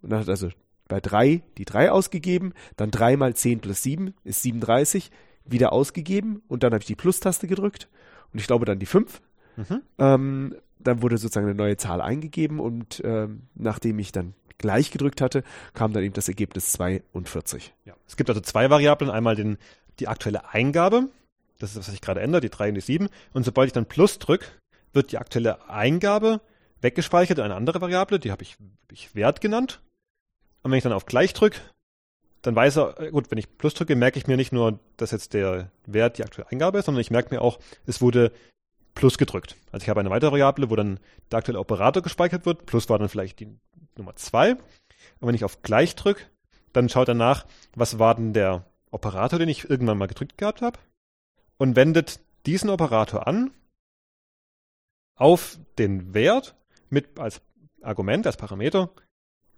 Und dann hat also bei 3 die 3 ausgegeben, dann 3 mal 10 plus 7 ist 37, wieder ausgegeben und dann habe ich die Plus-Taste gedrückt und ich glaube dann die 5. Dann wurde sozusagen eine neue Zahl eingegeben und nachdem ich dann gleich gedrückt hatte, kam dann eben das Ergebnis 42. Ja. Es gibt also 2 Variablen, einmal die aktuelle Eingabe, das ist das, was ich gerade ändere, die 3 und die 7 und sobald ich dann Plus drücke, wird die aktuelle Eingabe weggespeichert in eine andere Variable, die habe ich Wert genannt. Und wenn ich dann auf Gleich drücke, dann weiß er, gut, wenn ich Plus drücke, merke ich mir nicht nur, dass jetzt der Wert die aktuelle Eingabe ist, sondern ich merke mir auch, es wurde Plus gedrückt. Also ich habe eine weitere Variable, wo dann der aktuelle Operator gespeichert wird. Plus war dann vielleicht die Nummer 2. Und wenn ich auf Gleich drücke, dann schaut er nach, was war denn der Operator, den ich irgendwann mal gedrückt gehabt habe, und wendet diesen Operator an auf den Wert mit als Argument, als Parameter,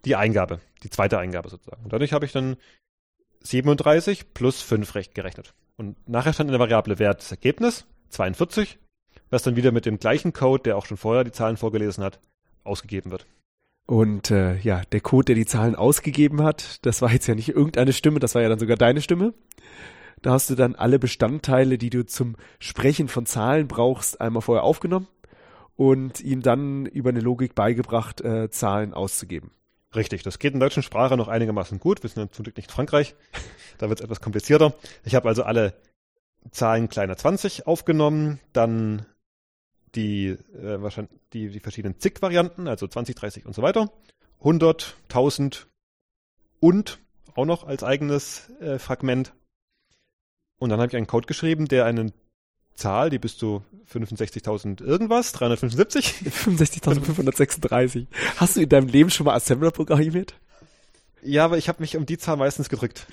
die Eingabe, die zweite Eingabe sozusagen. Und dadurch habe ich dann 37 plus 5 recht gerechnet. Und nachher stand in der Variable Wert das Ergebnis, 42, was dann wieder mit dem gleichen Code, der auch schon vorher die Zahlen vorgelesen hat, ausgegeben wird. Und der Code, der die Zahlen ausgegeben hat, das war jetzt ja nicht irgendeine Stimme, das war ja dann sogar deine Stimme. Da hast du dann alle Bestandteile, die du zum Sprechen von Zahlen brauchst, einmal vorher aufgenommen und ihm dann über eine Logik beigebracht, Zahlen auszugeben. Richtig, das geht in der deutschen Sprache noch einigermaßen gut. Wir sind ja zum Glück nicht in Frankreich, da wird es etwas komplizierter. Ich habe also alle Zahlen kleiner 20 aufgenommen, dann die verschiedenen Zig-Varianten, also 20, 30 und so weiter, 100, 1000 und auch noch als eigenes Fragment. Und dann habe ich einen Code geschrieben, der eine Zahl, die bis zu 65.000 irgendwas, 375. 65.536. Hast du in deinem Leben schon mal Assembler programmiert? Ja, aber ich habe mich um die Zahl meistens gedrückt.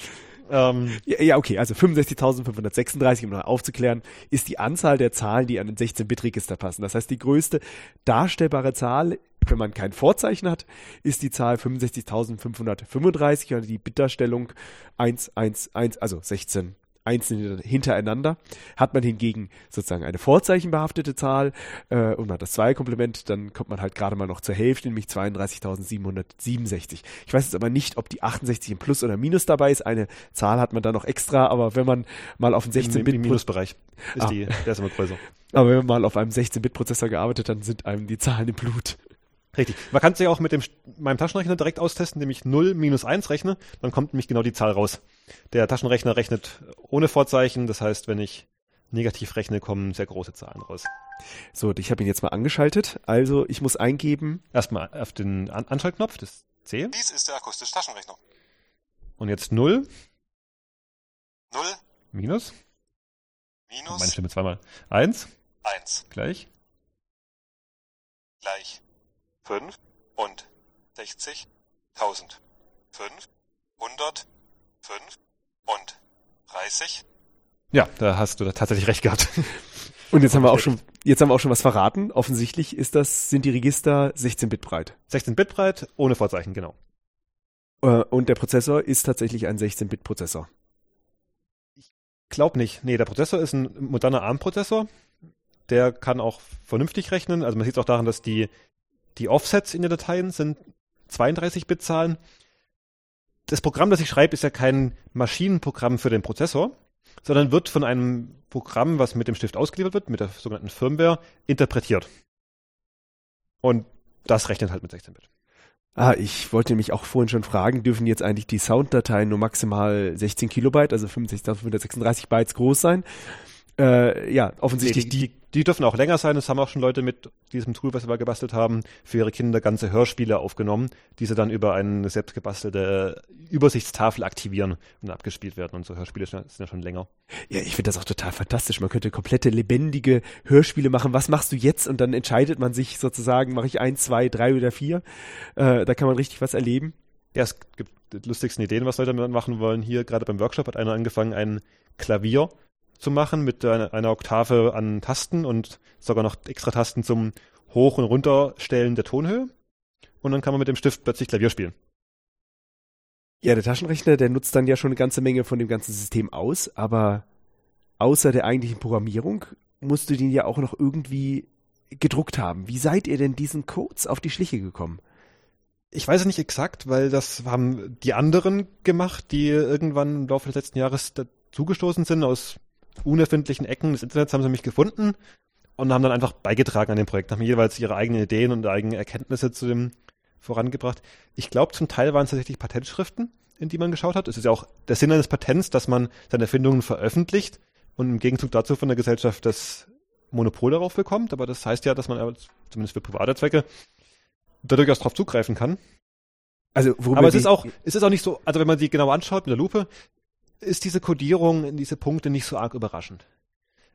Okay, also 65.536, um noch aufzuklären, ist die Anzahl der Zahlen, die an den 16-Bit-Register passen. Das heißt, die größte darstellbare Zahl, wenn man kein Vorzeichen hat, ist die Zahl 65.535 oder die Bitdarstellung 111, also 16. Einzelne hintereinander. Hat man hingegen sozusagen eine vorzeichenbehaftete Zahl und man hat das 2-Komplement, dann kommt man halt gerade mal noch zur Hälfte, nämlich 32.767. Ich weiß jetzt aber nicht, ob die 68 im Plus oder Minus dabei ist. Eine Zahl hat man da noch extra, aber wenn man mal auf den 16-Bit... Im Minusbereich ist der ist immer größer. Aber wenn man mal auf einem 16-Bit-Prozessor gearbeitet hat, dann sind einem die Zahlen im Blut. Richtig. Man kann es ja auch mit meinem Taschenrechner direkt austesten, nämlich 0 minus 1 rechne, dann kommt nämlich genau die Zahl raus. Der Taschenrechner rechnet ohne Vorzeichen, das heißt, wenn ich negativ rechne, kommen sehr große Zahlen raus. So, ich habe ihn jetzt mal angeschaltet, also ich muss eingeben. Erstmal auf den Anschaltknopf, das C. Dies ist der akustische Taschenrechner. Und jetzt 0. 0. Minus. Meine Stimme zweimal. 1. 1. Gleich. 5 und 60.000. 5, 100, 5 und 30. Ja, da hast du tatsächlich recht gehabt. Und jetzt haben wir auch schon was verraten. Offensichtlich sind die Register 16-Bit breit. 16-Bit breit, ohne Vorzeichen, genau. Und der Prozessor ist tatsächlich ein 16-Bit-Prozessor. Ich glaube nicht. Nee, der Prozessor ist ein moderner ARM-Prozessor. Der kann auch vernünftig rechnen. Also man sieht es auch daran, dass die Offsets in den Dateien sind 32-Bit-Zahlen. Das Programm, das ich schreibe, ist ja kein Maschinenprogramm für den Prozessor, sondern wird von einem Programm, was mit dem Stift ausgeliefert wird, mit der sogenannten Firmware, interpretiert. Und das rechnet halt mit 16-Bit. Ich wollte mich auch vorhin schon fragen, dürfen jetzt eigentlich die Sounddateien nur maximal 16 Kilobyte, also 65.536 Bytes groß sein? Ja, offensichtlich. Nee, die dürfen auch länger sein. Das haben auch schon Leute mit diesem Tool, was wir mal gebastelt haben, für ihre Kinder ganze Hörspiele aufgenommen, die sie dann über eine selbst gebastelte Übersichtstafel aktivieren und abgespielt werden. Und so Hörspiele sind ja schon länger. Ja, ich finde das auch total fantastisch. Man könnte komplette lebendige Hörspiele machen. Was machst du jetzt? Und dann entscheidet man sich sozusagen, mache ich 1, 2, 3 oder 4. Da kann man richtig was erleben. Ja, es gibt die lustigsten Ideen, was Leute machen wollen. Hier gerade beim Workshop hat einer angefangen, ein Klavier zu machen mit einer Oktave an Tasten und sogar noch extra Tasten zum Hoch- und Runterstellen der Tonhöhe. Und dann kann man mit dem Stift plötzlich Klavier spielen. Ja, der Taschenrechner, der nutzt dann ja schon eine ganze Menge von dem ganzen System aus, aber außer der eigentlichen Programmierung musst du den ja auch noch irgendwie gedruckt haben. Wie seid ihr denn diesen Codes auf die Schliche gekommen? Ich weiß es nicht exakt, weil das haben die anderen gemacht, die irgendwann im Laufe des letzten Jahres dazugestoßen sind aus unerfindlichen Ecken des Internets, haben sie mich gefunden und haben dann einfach beigetragen an dem Projekt, haben jeweils ihre eigenen Ideen und eigene Erkenntnisse zu dem vorangebracht. Ich glaube, zum Teil waren es tatsächlich Patentschriften, in die man geschaut hat. Es ist ja auch der Sinn eines Patents, dass man seine Erfindungen veröffentlicht und im Gegenzug dazu von der Gesellschaft das Monopol darauf bekommt, aber das heißt ja, dass man zumindest für private Zwecke da durchaus drauf zugreifen kann. Also, aber es ist auch nicht so, also wenn man die genau anschaut mit der Lupe, ist diese Codierung, diese Punkte nicht so arg überraschend.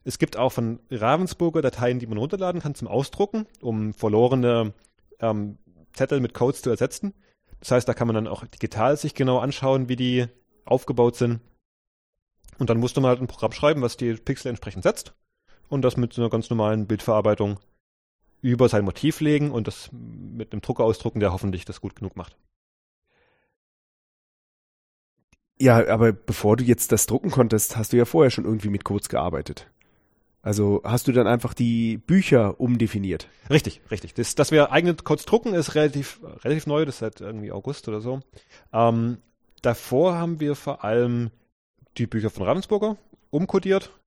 Es gibt auch von Ravensburger Dateien, die man runterladen kann zum Ausdrucken, um verlorene Zettel mit Codes zu ersetzen. Das heißt, da kann man dann auch digital sich genau anschauen, wie die aufgebaut sind. Und dann musste man halt ein Programm schreiben, was die Pixel entsprechend setzt und das mit so einer ganz normalen Bildverarbeitung über sein Motiv legen und das mit einem Drucker ausdrucken, der hoffentlich das gut genug macht. Ja, aber bevor du jetzt das drucken konntest, hast du ja vorher schon irgendwie mit Codes gearbeitet. Also hast du dann einfach die Bücher umdefiniert? Richtig. Dass wir eigene Codes drucken, ist relativ neu, das ist seit irgendwie August oder so. Davor haben wir vor allem die Bücher von Ravensburger umkodiert.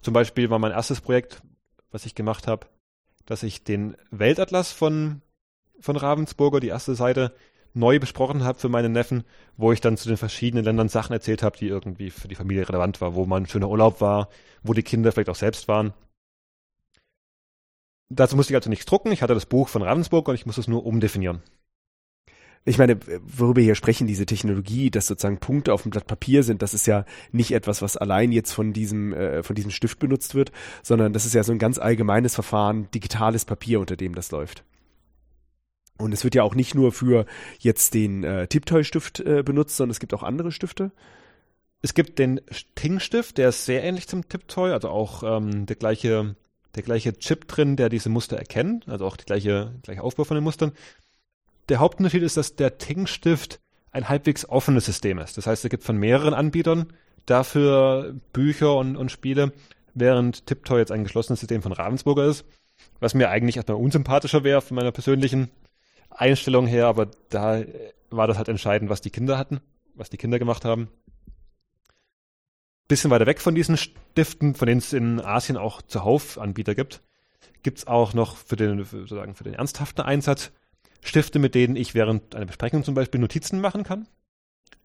Zum Beispiel war mein erstes Projekt, was ich gemacht habe, dass ich den Weltatlas von Ravensburger, die erste Seite, neu besprochen habe für meine Neffen, wo ich dann zu den verschiedenen Ländern Sachen erzählt habe, die irgendwie für die Familie relevant war, wo man ein schöner Urlaub war, wo die Kinder vielleicht auch selbst waren. Dazu musste ich also nichts drucken. Ich hatte das Buch von Ravensburger und ich musste es nur umdefinieren. Ich meine, worüber wir hier sprechen, diese Technologie, dass sozusagen Punkte auf dem Blatt Papier sind, das ist ja nicht etwas, was allein jetzt von diesem Stift benutzt wird, sondern das ist ja so ein ganz allgemeines Verfahren, digitales Papier, unter dem das läuft. Und es wird ja auch nicht nur für jetzt den Tiptoi-Stift benutzt, sondern es gibt auch andere Stifte. Es gibt den Ting-Stift, der ist sehr ähnlich zum Tiptoi, also auch der gleiche Chip drin, der diese Muster erkennt, also auch der gleiche Aufbau von den Mustern. Der Hauptunterschied ist, dass der Ting-Stift ein halbwegs offenes System ist. Das heißt, es gibt von mehreren Anbietern dafür Bücher und Spiele, während Tiptoi jetzt ein geschlossenes System von Ravensburger ist, was mir eigentlich erstmal unsympathischer wäre von meiner persönlichen Einstellung her, aber da war das halt entscheidend, was die Kinder hatten, was die Kinder gemacht haben. Bisschen weiter weg von diesen Stiften, von denen es in Asien auch zuhauf Anbieter gibt, gibt es auch noch für den ernsthaften Einsatz Stifte, mit denen ich während einer Besprechung zum Beispiel Notizen machen kann.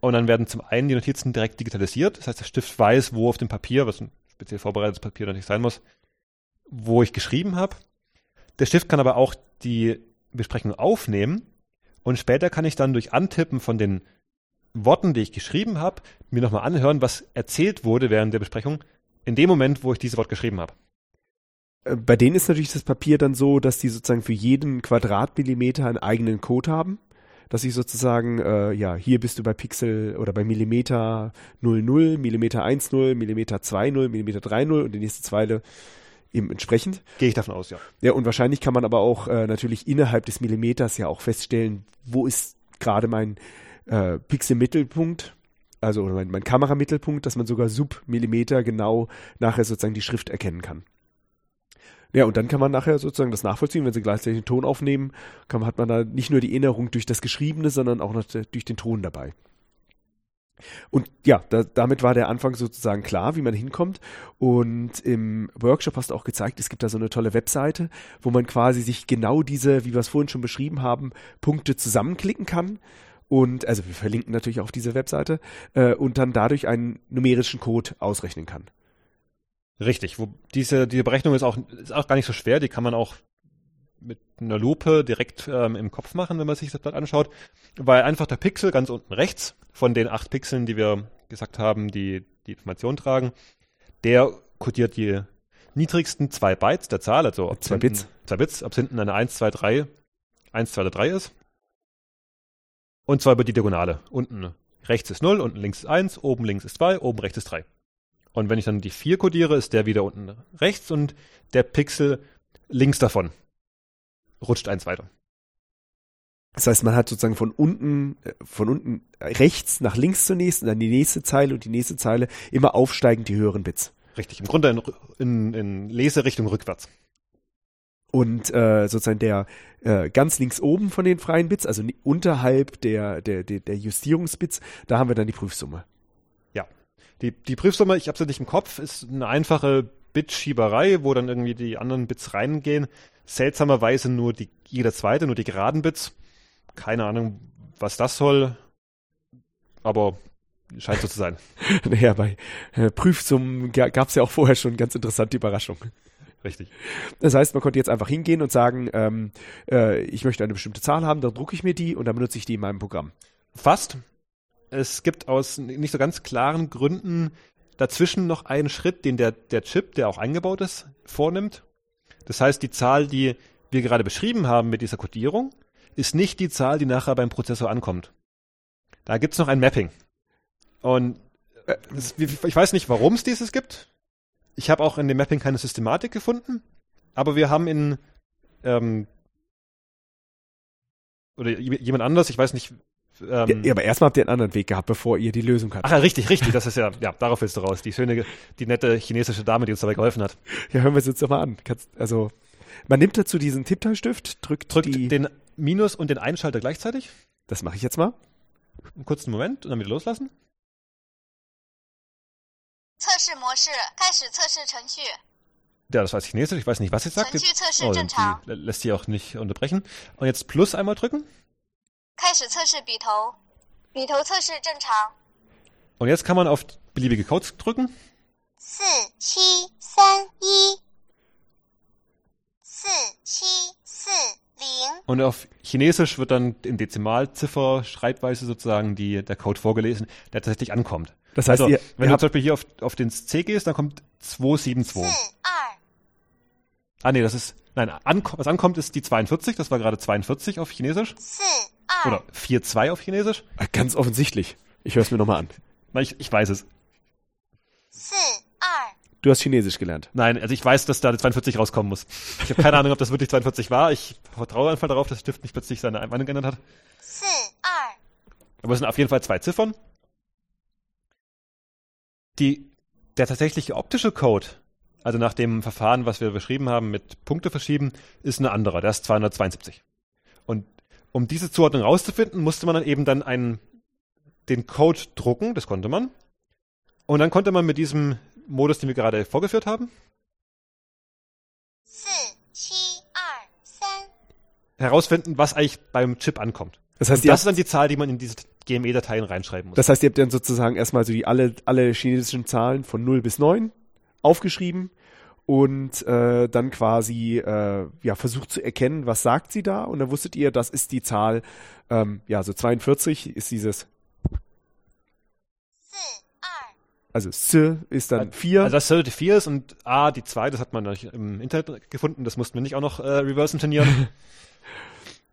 Und dann werden zum einen die Notizen direkt digitalisiert, das heißt, der Stift weiß, wo auf dem Papier, was ein speziell vorbereitetes Papier natürlich sein muss, wo ich geschrieben habe. Der Stift kann aber auch die Besprechung aufnehmen und später kann ich dann durch Antippen von den Worten, die ich geschrieben habe, mir nochmal anhören, was erzählt wurde während der Besprechung in dem Moment, wo ich dieses Wort geschrieben habe. Bei denen ist natürlich das Papier dann so, dass die sozusagen für jeden Quadratmillimeter einen eigenen Code haben, dass ich sozusagen, hier bist du bei Pixel oder bei Millimeter 00, Millimeter 10, Millimeter 20, Millimeter 30 und die nächste Zeile eben entsprechend. Gehe ich davon aus, ja. Ja, und wahrscheinlich kann man aber auch natürlich innerhalb des Millimeters ja auch feststellen, wo ist gerade mein Pixelmittelpunkt, also oder mein Kameramittelpunkt, dass man sogar Submillimeter genau nachher sozusagen die Schrift erkennen kann. Ja, und dann kann man nachher sozusagen das nachvollziehen, wenn sie gleichzeitig den Ton aufnehmen, hat man da nicht nur die Erinnerung durch das Geschriebene, sondern auch noch durch den Ton dabei. Und ja, damit war der Anfang sozusagen klar, wie man hinkommt. Und im Workshop hast du auch gezeigt, es gibt da so eine tolle Webseite, wo man quasi sich genau diese, wie wir es vorhin schon beschrieben haben, Punkte zusammenklicken kann. Und also wir verlinken natürlich auch diese Webseite und dann dadurch einen numerischen Code ausrechnen kann. Richtig. Diese Berechnung ist auch gar nicht so schwer. Die kann man auch mit einer Lupe direkt im Kopf machen, wenn man sich das anschaut, weil einfach der Pixel ganz unten rechts von den 8 Pixeln, die wir gesagt haben, die Information tragen, der kodiert die niedrigsten 2 Bytes der Zahl, also ob 2 Bits. 2 Bits, ob es hinten eine 1, 2, 3 ist. Und zwar über die Diagonale. Unten rechts ist 0, unten links ist 1, oben links ist 2, oben rechts ist 3. Und wenn ich dann die 4 kodiere, ist der wieder unten rechts und der Pixel links davon rutscht eins weiter. Das heißt, man hat sozusagen von unten rechts nach links zunächst und dann die nächste Zeile und die nächste Zeile immer aufsteigend die höheren Bits. Richtig, im Grunde in Leserichtung rückwärts. Und sozusagen der ganz links oben von den freien Bits, also unterhalb der Justierungsbits, da haben wir dann die Prüfsumme. Ja, die Prüfsumme, ich habe sie nicht im Kopf, ist eine einfache Bitschieberei, wo dann irgendwie die anderen Bits reingehen. Seltsamerweise nur die geraden Bits. Keine Ahnung, was das soll, aber scheint so zu sein. Naja, bei Prüfsummen gab es ja auch vorher schon ganz interessante Überraschungen. Richtig. Das heißt, man konnte jetzt einfach hingehen und sagen, ich möchte eine bestimmte Zahl haben, dann drucke ich mir die und dann benutze ich die in meinem Programm. Fast. Es gibt aus nicht so ganz klaren Gründen dazwischen noch einen Schritt, den der Chip, der auch eingebaut ist, vornimmt. Das heißt, die Zahl, die wir gerade beschrieben haben mit dieser Codierung, ist nicht die Zahl, die nachher beim Prozessor ankommt. Da gibt es noch ein Mapping. Und ich weiß nicht, warum es dieses gibt. Ich habe auch in dem Mapping keine Systematik gefunden, aber wir haben oder jemand anders, ich weiß nicht. Ja, aber erstmal habt ihr einen anderen Weg gehabt, bevor ihr die Lösung hattet. Ach ja, richtig, das ist ja, darauf willst du raus. Die nette chinesische Dame, die uns dabei geholfen hat. Ja, hören wir es uns doch mal an. Man nimmt dazu diesen Tiptoi-Stift, drückt den Minus und den Einschalter gleichzeitig. Das mache ich jetzt mal. Einen kurzen Moment und dann wieder loslassen. Ja, das war Chinesisch, ich weiß nicht, was sie sagt. Oh, die lässt sie auch nicht unterbrechen. Und jetzt Plus einmal drücken. Und jetzt kann man auf beliebige Codes drücken. 4731 4740. Und auf Chinesisch wird dann in Dezimalziffer-Schreibweise sozusagen der Code vorgelesen, der tatsächlich ankommt. Das heißt, also, wenn du zum Beispiel hier auf den C gehst, dann kommt 272. Was ankommt, ist die 42. Das war gerade 42 auf Chinesisch. Oder 42 auf Chinesisch. Ganz offensichtlich. Ich höre es mir nochmal an. Ich weiß es. Du hast Chinesisch gelernt. Nein, also ich weiß, dass da 42 rauskommen muss. Ich habe keine Ahnung, ob das wirklich 42 war. Ich vertraue einfach darauf, dass Stift nicht plötzlich seine Meinung geändert hat. Aber es sind auf jeden Fall 2 Ziffern. Der tatsächliche optische Code, also nach dem Verfahren, was wir beschrieben haben mit Punkte verschieben, ist ein anderer. Der ist 272. Und um diese Zuordnung rauszufinden, musste man dann eben den Code drucken. Das konnte man. Und dann konnte man mit diesem Modus, den wir gerade vorgeführt haben, herausfinden, was eigentlich beim Chip ankommt. Das heißt, das ist dann die Zahl, die man in diese GME-Dateien reinschreiben muss. Das heißt, ihr habt dann sozusagen erstmal so alle chinesischen Zahlen von 0 bis 9 aufgeschrieben und dann quasi versucht zu erkennen, was sagt sie da. Und dann wusstet ihr, das ist die Zahl, so 42 ist dieses. Also S ist dann 4. Also das S die 4 ist und A die 2, das hat man im Internet gefunden, das mussten wir nicht auch noch reverse engineeren.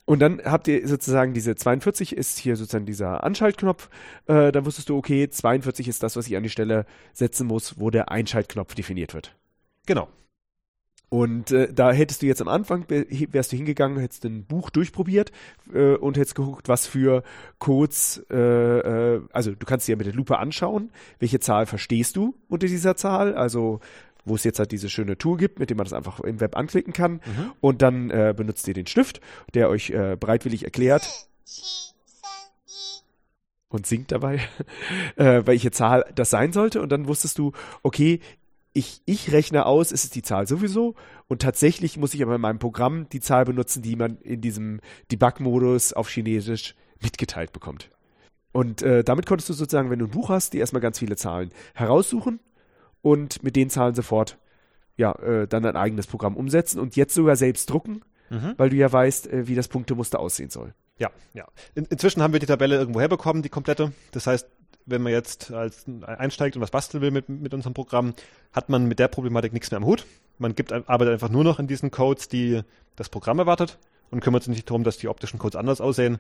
Und dann habt ihr sozusagen diese 42 ist hier sozusagen dieser Anschaltknopf. Dann wusstest du, okay, 42 ist das, was ich an die Stelle setzen muss, wo der Einschaltknopf definiert wird. Genau. Und da hättest du jetzt am Anfang, wärst du hingegangen, hättest ein Buch durchprobiert und hättest geguckt, was für Codes, also du kannst dir ja mit der Lupe anschauen, welche Zahl verstehst du unter dieser Zahl, also wo es jetzt halt diese schöne Tool gibt, mit dem man das einfach im Web anklicken kann und dann benutzt ihr den Stift, der euch bereitwillig erklärt. und singt dabei, welche Zahl das sein sollte. Und dann wusstest du, okay, ich rechne aus, ist es die Zahl sowieso. Und tatsächlich muss ich aber in meinem Programm die Zahl benutzen, die man in diesem Debug-Modus auf Chinesisch mitgeteilt bekommt. Und damit konntest du sozusagen, wenn du ein Buch hast, dir erstmal ganz viele Zahlen heraussuchen und mit den Zahlen sofort dann dein eigenes Programm umsetzen und jetzt sogar selbst drucken, weil du ja weißt, wie das Punktemuster aussehen soll. Ja, ja. Inzwischen haben wir die Tabelle irgendwo herbekommen, die komplette. Das heißt, wenn man jetzt einsteigt und was basteln will mit unserem Programm, hat man mit der Problematik nichts mehr am Hut. Man arbeitet einfach nur noch in diesen Codes, die das Programm erwartet und kümmert sich nicht darum, dass die optischen Codes anders aussehen,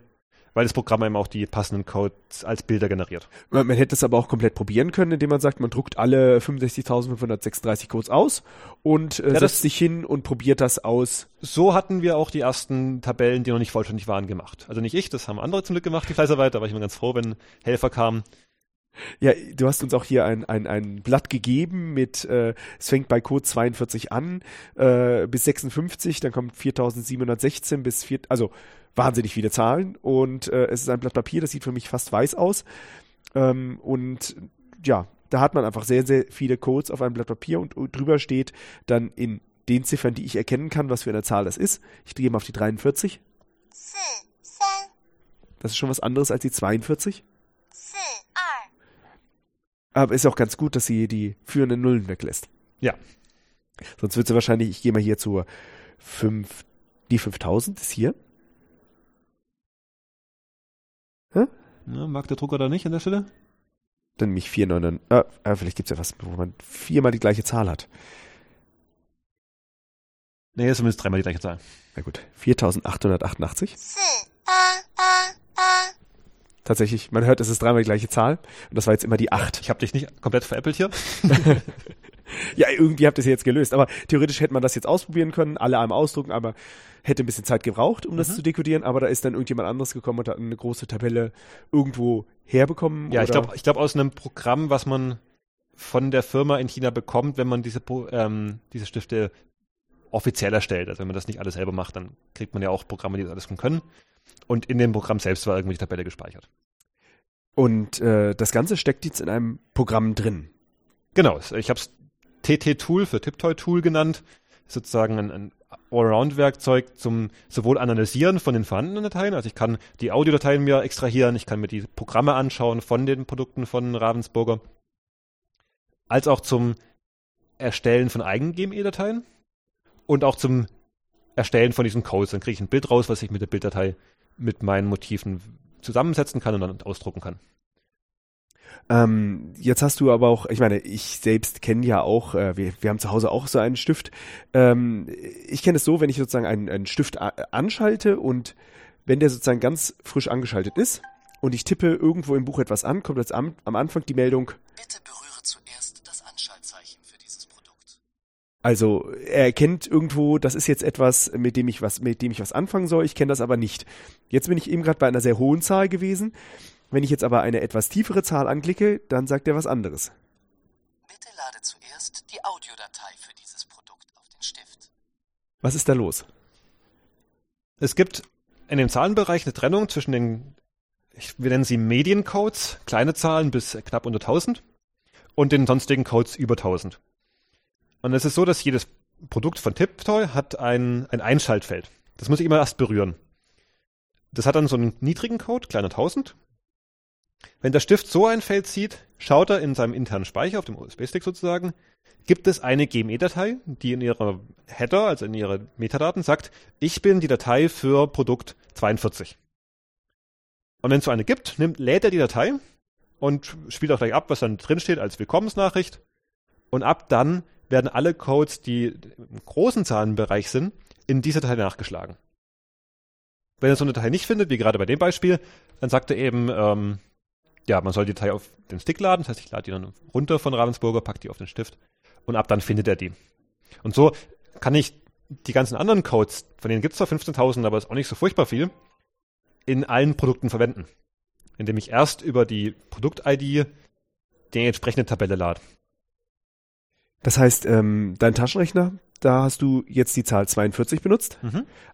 weil das Programm eben auch die passenden Codes als Bilder generiert. Man hätte es aber auch komplett probieren können, indem man sagt, man druckt alle 65.536 Codes aus und setzt sich hin und probiert das aus. So hatten wir auch die ersten Tabellen, die noch nicht vollständig waren, gemacht. Also nicht ich, das haben andere zum Glück gemacht, die Fleißarbeit, da war ich immer ganz froh, wenn Helfer kamen. Ja, du hast uns auch hier ein Blatt gegeben mit, es fängt bei Code 42 an, bis 56, dann kommt 4716 bis 4, also wahnsinnig viele Zahlen und es ist ein Blatt Papier, das sieht für mich fast weiß aus und ja, da hat man einfach sehr, sehr viele Codes auf einem Blatt Papier und drüber steht dann in den Ziffern, die ich erkennen kann, was für eine Zahl das ist. Ich drehe mal auf die 43. Das ist schon was anderes als die 42. Aber ist auch ganz gut, dass sie die führenden Nullen weglässt. Ja. Sonst wird sie wahrscheinlich, ich gehe mal hier zur 5, die 5000 ist hier. Hä? Na, mag der Drucker da nicht an der Stelle? Dann mich 49, vielleicht gibt es ja was, wo man viermal die gleiche Zahl hat. Nee, zumindest dreimal die gleiche Zahl. Na gut, 4888. Tatsächlich, man hört, es ist dreimal die gleiche Zahl und das war jetzt immer die 8. Ich habe dich nicht komplett veräppelt hier. Ja, irgendwie habt ihr es jetzt gelöst, aber theoretisch hätte man das jetzt ausprobieren können, alle einmal ausdrucken, aber hätte ein bisschen Zeit gebraucht, um das zu dekodieren, aber da ist dann irgendjemand anderes gekommen und hat eine große Tabelle irgendwo herbekommen. Ja, oder? Ich glaube aus einem Programm, was man von der Firma in China bekommt, wenn man diese Stifte offiziell erstellt. Also wenn man das nicht alles selber macht, dann kriegt man ja auch Programme, die das alles können. Und in dem Programm selbst war irgendwie die Tabelle gespeichert. Und das Ganze steckt jetzt in einem Programm drin. Genau, ich habe es TT-Tool für Tiptoi-Tool genannt. Sozusagen ein Allround-Werkzeug zum sowohl Analysieren von den vorhandenen Dateien, also ich kann die Audiodateien mir extrahieren, ich kann mir die Programme anschauen von den Produkten von Ravensburger, als auch zum Erstellen von eigenen GME-Dateien und auch zum Erstellen von diesen Codes. Dann kriege ich ein Bild raus, was ich mit der Bilddatei mit meinen Motiven zusammensetzen kann und dann ausdrucken kann. Jetzt hast du aber auch, ich meine, ich selbst kenne ja auch, wir haben zu Hause auch so einen Stift. Ich kenne es so, wenn ich sozusagen einen Stift anschalte und wenn der sozusagen ganz frisch angeschaltet ist und ich tippe irgendwo im Buch etwas an, kommt jetzt am Anfang die Meldung: Bitte berühre zuerst das Anschaltzeichen für dieses Produkt. Also er erkennt irgendwo, das ist jetzt etwas, mit dem ich was anfangen soll, ich kenne das aber nicht. Jetzt bin ich eben gerade bei einer sehr hohen Zahl gewesen. Wenn ich jetzt aber eine etwas tiefere Zahl anklicke, dann sagt er was anderes. Bitte lade zuerst die Audiodatei für dieses Produkt auf den Stift. Was ist da los? Es gibt in dem Zahlenbereich eine Trennung zwischen den, wir nennen sie Mediencodes, kleine Zahlen bis knapp unter 1000 und den sonstigen Codes über 1000. Und es ist so, dass jedes Produkt von Tiptoi hat ein Einschaltfeld. Das muss ich immer erst berühren. Das hat dann so einen niedrigen Code, kleiner 1000. Wenn der Stift so ein Feld sieht, schaut er in seinem internen Speicher, auf dem USB-Stick sozusagen, gibt es eine GME-Datei, die in ihrer Header, also in ihren Metadaten, sagt, ich bin die Datei für Produkt 42. Und wenn es so eine gibt, lädt er die Datei und spielt auch gleich ab, was dann drinsteht als Willkommensnachricht. Und ab dann werden alle Codes, die im großen Zahlenbereich sind, in dieser Datei nachgeschlagen. Wenn er so eine Datei nicht findet, wie gerade bei dem Beispiel, dann sagt er eben, ja, man soll die Datei auf den Stick laden, das heißt, ich lade die dann runter von Ravensburger, packe die auf den Stift und ab dann findet er die. Und so kann ich die ganzen anderen Codes, von denen gibt es zwar 15.000, aber ist auch nicht so furchtbar viel, in allen Produkten verwenden, indem ich erst über die Produkt-ID die entsprechende Tabelle lade. Das heißt, dein Taschenrechner, da hast du jetzt die Zahl 42 benutzt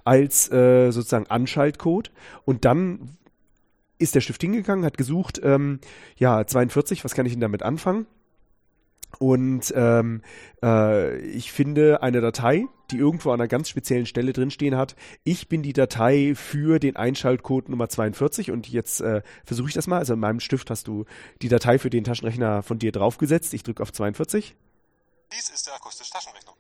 als sozusagen Anschaltcode und dann ist der Stift hingegangen, hat gesucht, 42, was kann ich denn damit anfangen? Und ich finde eine Datei, die irgendwo an einer ganz speziellen Stelle drinstehen hat. Ich bin die Datei für den Einschaltcode Nummer 42 und jetzt versuche ich das mal. Also in meinem Stift hast du die Datei für den Taschenrechner von dir draufgesetzt. Ich drücke auf 42. Dies ist der akustische Taschenrechner.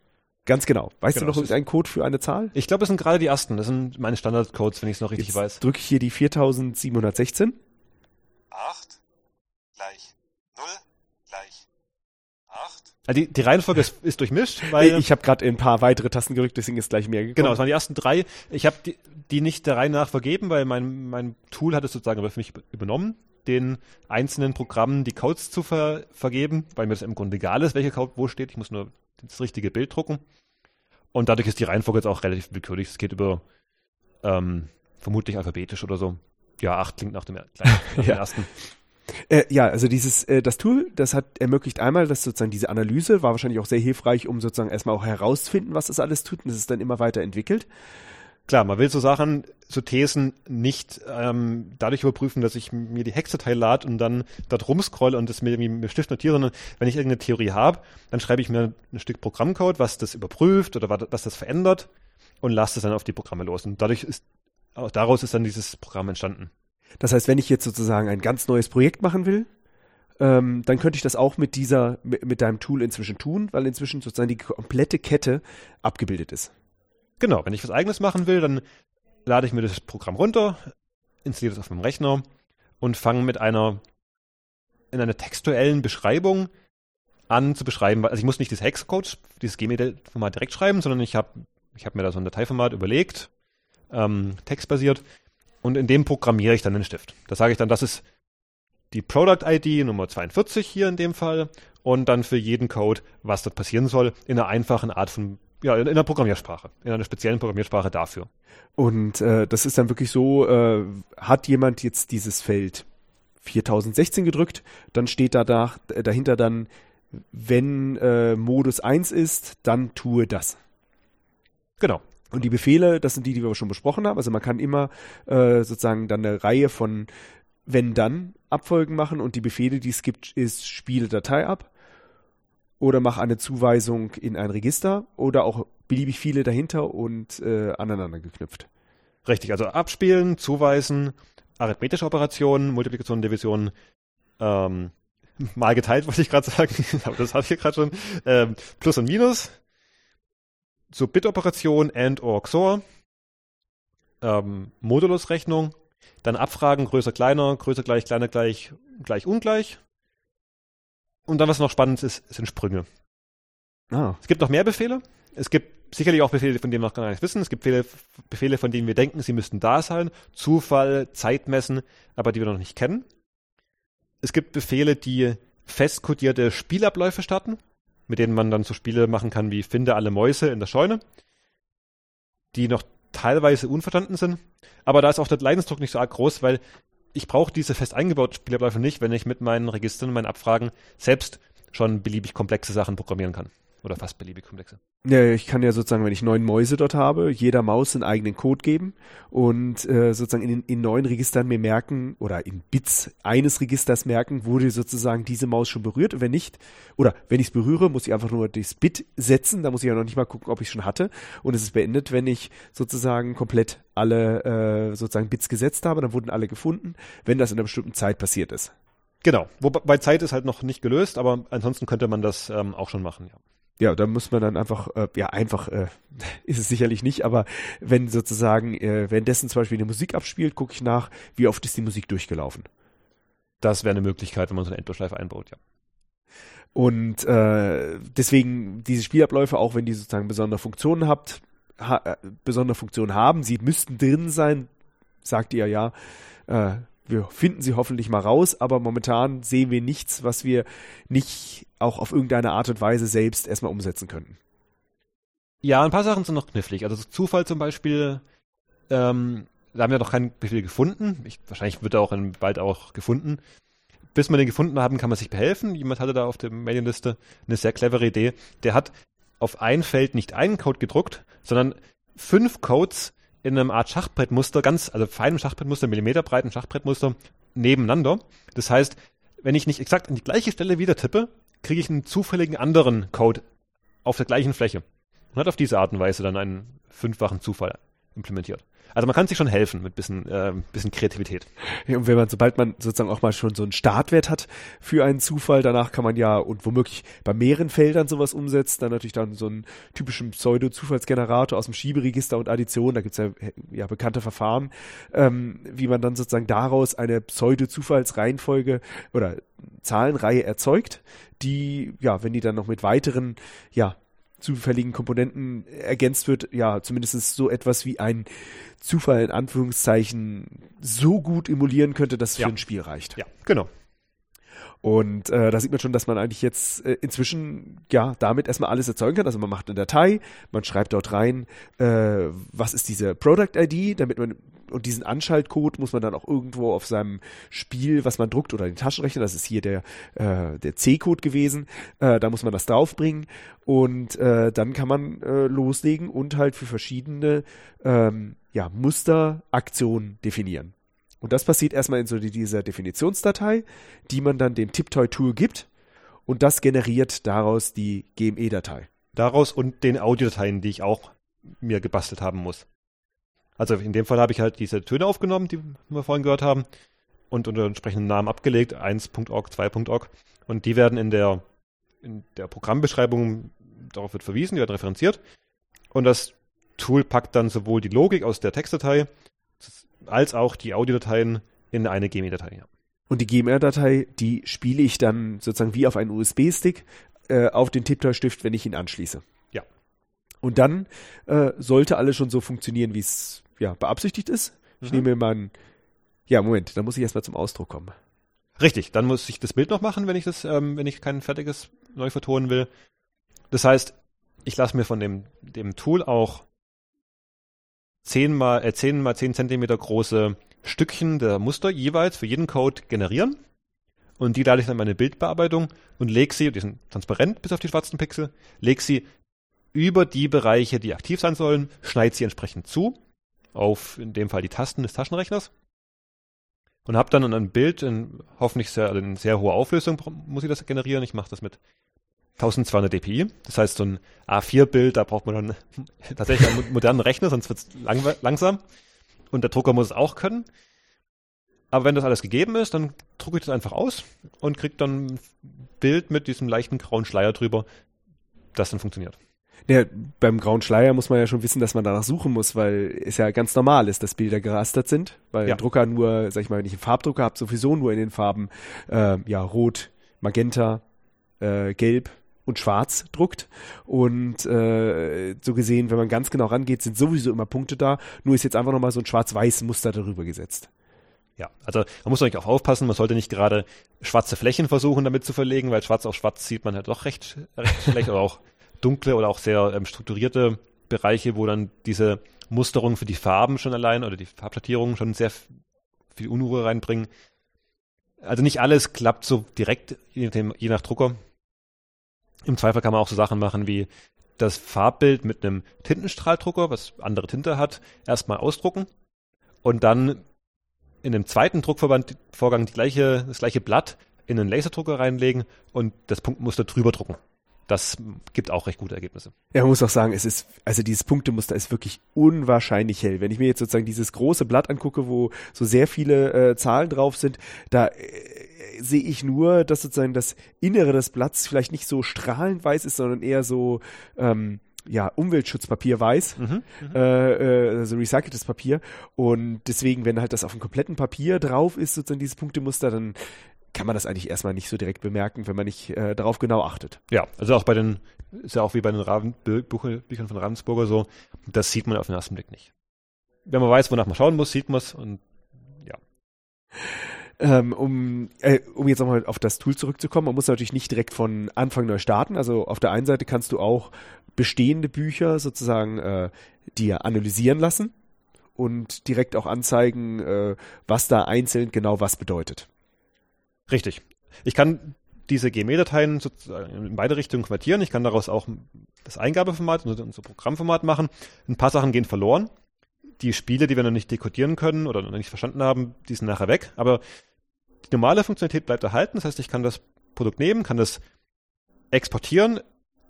Ganz genau. Weißt du noch irgendeinen Code für eine Zahl? Ich glaube, es sind gerade die ersten. Das sind meine Standardcodes, wenn ich es noch richtig weiß. Drücke ich hier die 4716. 8 gleich 0 gleich 8. Also die Reihenfolge ist durchmischt, weil... Ich habe gerade ein paar weitere Tasten gedrückt, deswegen ist gleich mehr gekommen. Genau, das waren die ersten drei. Ich habe die nicht der Reihe nach vergeben, weil mein Tool hat es sozusagen für mich übernommen, den einzelnen Programmen die Codes zu vergeben, weil mir das im Grunde egal ist, welcher Code wo steht. Ich muss nur das richtige Bild drucken. Und dadurch ist die Reihenfolge jetzt auch relativ willkürlich. Es geht über vermutlich alphabetisch oder so. Ja, 8 klingt nach dem ersten. Also das Tool, das hat ermöglicht einmal, dass sozusagen diese Analyse war wahrscheinlich auch sehr hilfreich, um sozusagen erstmal auch herauszufinden, was das alles tut, und es ist dann immer weiter entwickelt. Klar, man will so Thesen nicht dadurch überprüfen, dass ich mir die Hex-Datei lade und dann dort rumscrolle und das mir irgendwie mit Stift notiere, sondern wenn ich irgendeine Theorie habe, dann schreibe ich mir ein Stück Programmcode, was das überprüft oder was das verändert, und lasse es dann auf die Programme los. Und daraus ist dann dieses Programm entstanden. Das heißt, wenn ich jetzt sozusagen ein ganz neues Projekt machen will, dann könnte ich das auch mit deinem Tool inzwischen tun, weil inzwischen sozusagen die komplette Kette abgebildet ist. Genau, wenn ich was Eigenes machen will, dann lade ich mir das Programm runter, installiere das auf meinem Rechner und fange in einer textuellen Beschreibung an zu beschreiben. Also ich muss nicht dieses Hexcode, dieses GME-Format direkt schreiben, sondern ich hab mir da so ein Dateiformat überlegt, textbasiert, und in dem programmiere ich dann den Stift. Da sage ich dann, das ist die Product-ID Nummer 42 hier in dem Fall, und dann für jeden Code, was dort passieren soll, in einer einfachen Art von in einer Programmiersprache, in einer speziellen Programmiersprache dafür. Und das ist dann wirklich so, hat jemand jetzt dieses Feld 4016 gedrückt, dann steht dahinter dann, wenn Modus 1 ist, dann tue das. Genau. Und die Befehle, das sind die wir schon besprochen haben. Also man kann immer sozusagen dann eine Reihe von Wenn-Dann-Abfolgen machen, und die Befehle, die es gibt, ist spiele Datei ab. Oder mach eine Zuweisung in ein Register, oder auch beliebig viele dahinter und aneinander geknüpft. Richtig, also abspielen, zuweisen, arithmetische Operationen, Multiplikation, Division, mal geteilt, wollte ich gerade sagen, aber das habe ich gerade schon, Plus und Minus, so Bit-Operation, AND, OR, XOR, Modulusrechnung, dann Abfragen, größer, kleiner, gleich, ungleich. Und dann, was noch spannend ist, sind Sprünge. Ah. Es gibt noch mehr Befehle. Es gibt sicherlich auch Befehle, von denen wir noch gar nichts wissen. Es gibt Befehle, von denen wir denken, sie müssten da sein. Zufall, Zeit messen, aber die wir noch nicht kennen. Es gibt Befehle, die festkodierte Spielabläufe starten, mit denen man dann so Spiele machen kann wie finde alle Mäuse in der Scheune, die noch teilweise unverstanden sind. Aber da ist auch der Leidensdruck nicht so arg groß, weil ich brauche diese fest eingebauten Spielabläufe nicht, wenn ich mit meinen Registern und meinen Abfragen selbst schon beliebig komplexe Sachen programmieren kann. Oder fast beliebig komplexe. Ja, ich kann ja sozusagen, wenn ich 9 Mäuse dort habe, jeder Maus einen eigenen Code geben und sozusagen in 9 Registern mir merken, oder in Bits eines Registers merken, wurde sozusagen diese Maus schon berührt. Und wenn nicht, oder wenn ich es berühre, muss ich einfach nur das Bit setzen. Da muss ich ja noch nicht mal gucken, ob ich es schon hatte. Und es ist beendet, wenn ich sozusagen komplett alle sozusagen Bits gesetzt habe. Dann wurden alle gefunden, wenn das in einer bestimmten Zeit passiert ist. Genau. Wobei Zeit ist halt noch nicht gelöst, aber ansonsten könnte man das auch schon machen, ja. Ja, da muss man dann einfach ist es sicherlich nicht, aber wenn sozusagen, währenddessen zum Beispiel eine Musik abspielt, gucke ich nach, wie oft ist die Musik durchgelaufen. Das wäre eine Möglichkeit, wenn man so eine Endlosschleife einbaut, ja. Und deswegen diese Spielabläufe, auch wenn die sozusagen besondere Funktionen haben, sie müssten drin sein, sagt ihr ja, wir finden sie hoffentlich mal raus, aber momentan sehen wir nichts, was wir nicht auch auf irgendeine Art und Weise selbst erstmal umsetzen könnten. Ja, ein paar Sachen sind noch knifflig. Also Zufall zum Beispiel, da haben wir noch keinen Befehl gefunden. Wahrscheinlich wird er auch bald auch gefunden. Bis man den gefunden haben, kann man sich behelfen. Jemand hatte da auf der Mailingliste eine sehr clevere Idee. Der hat auf ein Feld nicht einen Code gedruckt, sondern 5 Codes in einem Art Schachbrettmuster, also feinem Schachbrettmuster, millimeterbreiten Schachbrettmuster nebeneinander. Das heißt, wenn ich nicht exakt an die gleiche Stelle wieder tippe, kriege ich einen zufälligen anderen Code auf der gleichen Fläche. Und hat auf diese Art und Weise dann einen 5-fachen Zufall implementiert. Also man kann sich schon helfen mit bisschen Kreativität. Ja, und wenn man, sobald man sozusagen auch mal schon so einen Startwert hat für einen Zufall, danach kann man ja und womöglich bei mehreren Feldern sowas umsetzen, dann natürlich dann so einen typischen Pseudo-Zufallsgenerator aus dem Schieberegister und Addition, da gibt's ja bekannte Verfahren, wie man dann sozusagen daraus eine Pseudo-Zufallsreihenfolge oder Zahlenreihe erzeugt, die, ja, wenn die dann noch mit weiteren, ja, zufälligen Komponenten ergänzt wird, ja, zumindest so etwas wie ein Zufall in Anführungszeichen so gut emulieren könnte, dass es für ein Spiel reicht. Ja, genau. Und da sieht man schon, dass man eigentlich jetzt inzwischen ja damit erstmal alles erzeugen kann. Also man macht eine Datei, man schreibt dort rein, was ist diese Product-ID, damit man, und diesen Anschaltcode muss man dann auch irgendwo auf seinem Spiel, was man druckt, oder den Taschenrechner, das ist hier der C-Code gewesen, da muss man das draufbringen und dann kann man loslegen und halt für verschiedene Musteraktionen definieren. Und das passiert erstmal in so dieser Definitionsdatei, die man dann dem Tiptoi-Tool gibt, und das generiert daraus die GME-Datei. Daraus und den Audiodateien, die ich auch mir gebastelt haben muss. Also in dem Fall habe ich halt diese Töne aufgenommen, die wir vorhin gehört haben, und unter entsprechenden Namen abgelegt, 1.org, 2.org, und die werden in der Programmbeschreibung, darauf wird verwiesen, die werden referenziert, und das Tool packt dann sowohl die Logik aus der Textdatei als auch die Audiodateien in eine GMR-Datei. Ja. Und die GMR-Datei, die spiele ich dann sozusagen wie auf einen USB-Stick auf den Tiptoi-Stift, wenn ich ihn anschließe. Ja. Und dann sollte alles schon so funktionieren, wie es beabsichtigt ist. Ich nehme mir meinen... Ja, Moment, da muss ich erstmal zum Ausdruck kommen. Richtig, dann muss ich das Bild noch machen, wenn ich das, wenn ich kein fertiges neu vertonen will. Das heißt, ich lasse mir von dem Tool auch 10 mal 10 Zentimeter große Stückchen der Muster jeweils für jeden Code generieren, und die lade ich dann in meine Bildbearbeitung und lege sie, die sind transparent bis auf die schwarzen Pixel, lege sie über die Bereiche, die aktiv sein sollen, schneide sie entsprechend zu, auf in dem Fall die Tasten des Taschenrechners, und habe dann ein Bild in hoffentlich in sehr hoher Auflösung, muss ich das generieren, ich mache das mit 1200 dpi, das heißt so ein A4-Bild, da braucht man dann tatsächlich einen modernen Rechner, sonst wird es langsam, und der Drucker muss es auch können. Aber wenn das alles gegeben ist, dann drucke ich das einfach aus und kriege dann ein Bild mit diesem leichten grauen Schleier drüber, das dann funktioniert. Ja, beim grauen Schleier muss man ja schon wissen, dass man danach suchen muss, weil es ja ganz normal ist, dass Bilder gerastert sind, weil ein Drucker nur, sag ich mal, wenn ich einen Farbdrucker habe, sowieso nur in den Farben Rot, Magenta, Gelb und Schwarz druckt, und so gesehen, wenn man ganz genau rangeht, sind sowieso immer Punkte da, nur ist jetzt einfach nochmal so ein schwarz-weiß Muster darüber gesetzt. Ja, also man muss natürlich auch aufpassen, man sollte nicht gerade schwarze Flächen versuchen damit zu verlegen, weil schwarz auf schwarz sieht man halt doch recht schlecht, oder auch dunkle oder auch sehr strukturierte Bereiche, wo dann diese Musterung für die Farben schon allein oder die Farbschattierungen schon sehr viel Unruhe reinbringen. Also nicht alles klappt so direkt, je nach Drucker. Im Zweifel kann man auch so Sachen machen wie das Farbbild mit einem Tintenstrahldrucker, was andere Tinte hat, erstmal ausdrucken und dann in dem zweiten Druckvorgang das gleiche Blatt in einen Laserdrucker reinlegen und das Punktmuster drüber drucken. Das gibt auch recht gute Ergebnisse. Ja, man muss auch sagen, es ist, also dieses Punktemuster ist wirklich unwahrscheinlich hell. Wenn ich mir jetzt sozusagen dieses große Blatt angucke, wo so sehr viele Zahlen drauf sind, da sehe ich nur, dass sozusagen das Innere des Blatts vielleicht nicht so strahlend weiß ist, sondern eher so Umweltschutzpapier weiß, also recyceltes Papier. Und deswegen, wenn halt das auf dem kompletten Papier drauf ist, sozusagen dieses Punktemuster, dann kann man das eigentlich erstmal nicht so direkt bemerken, wenn man nicht darauf genau achtet. Ja, also auch ist ja auch wie bei den Büchern von Ravensburger so, das sieht man auf den ersten Blick nicht. Wenn man weiß, wonach man schauen muss, sieht man es, und ja. Um jetzt nochmal auf das Tool zurückzukommen, man muss natürlich nicht direkt von Anfang neu starten, also auf der einen Seite kannst du auch bestehende Bücher sozusagen dir analysieren lassen und direkt auch anzeigen, was da einzeln genau was bedeutet. Richtig. Ich kann diese GME-Dateien sozusagen in beide Richtungen konvertieren. Ich kann daraus auch das Eingabeformat, unser Programmformat machen. Ein paar Sachen gehen verloren. die Spiele, die wir noch nicht dekodieren können oder noch nicht verstanden haben, die sind nachher weg. Aber die normale Funktionalität bleibt erhalten. Das heißt, ich kann das Produkt nehmen, kann das exportieren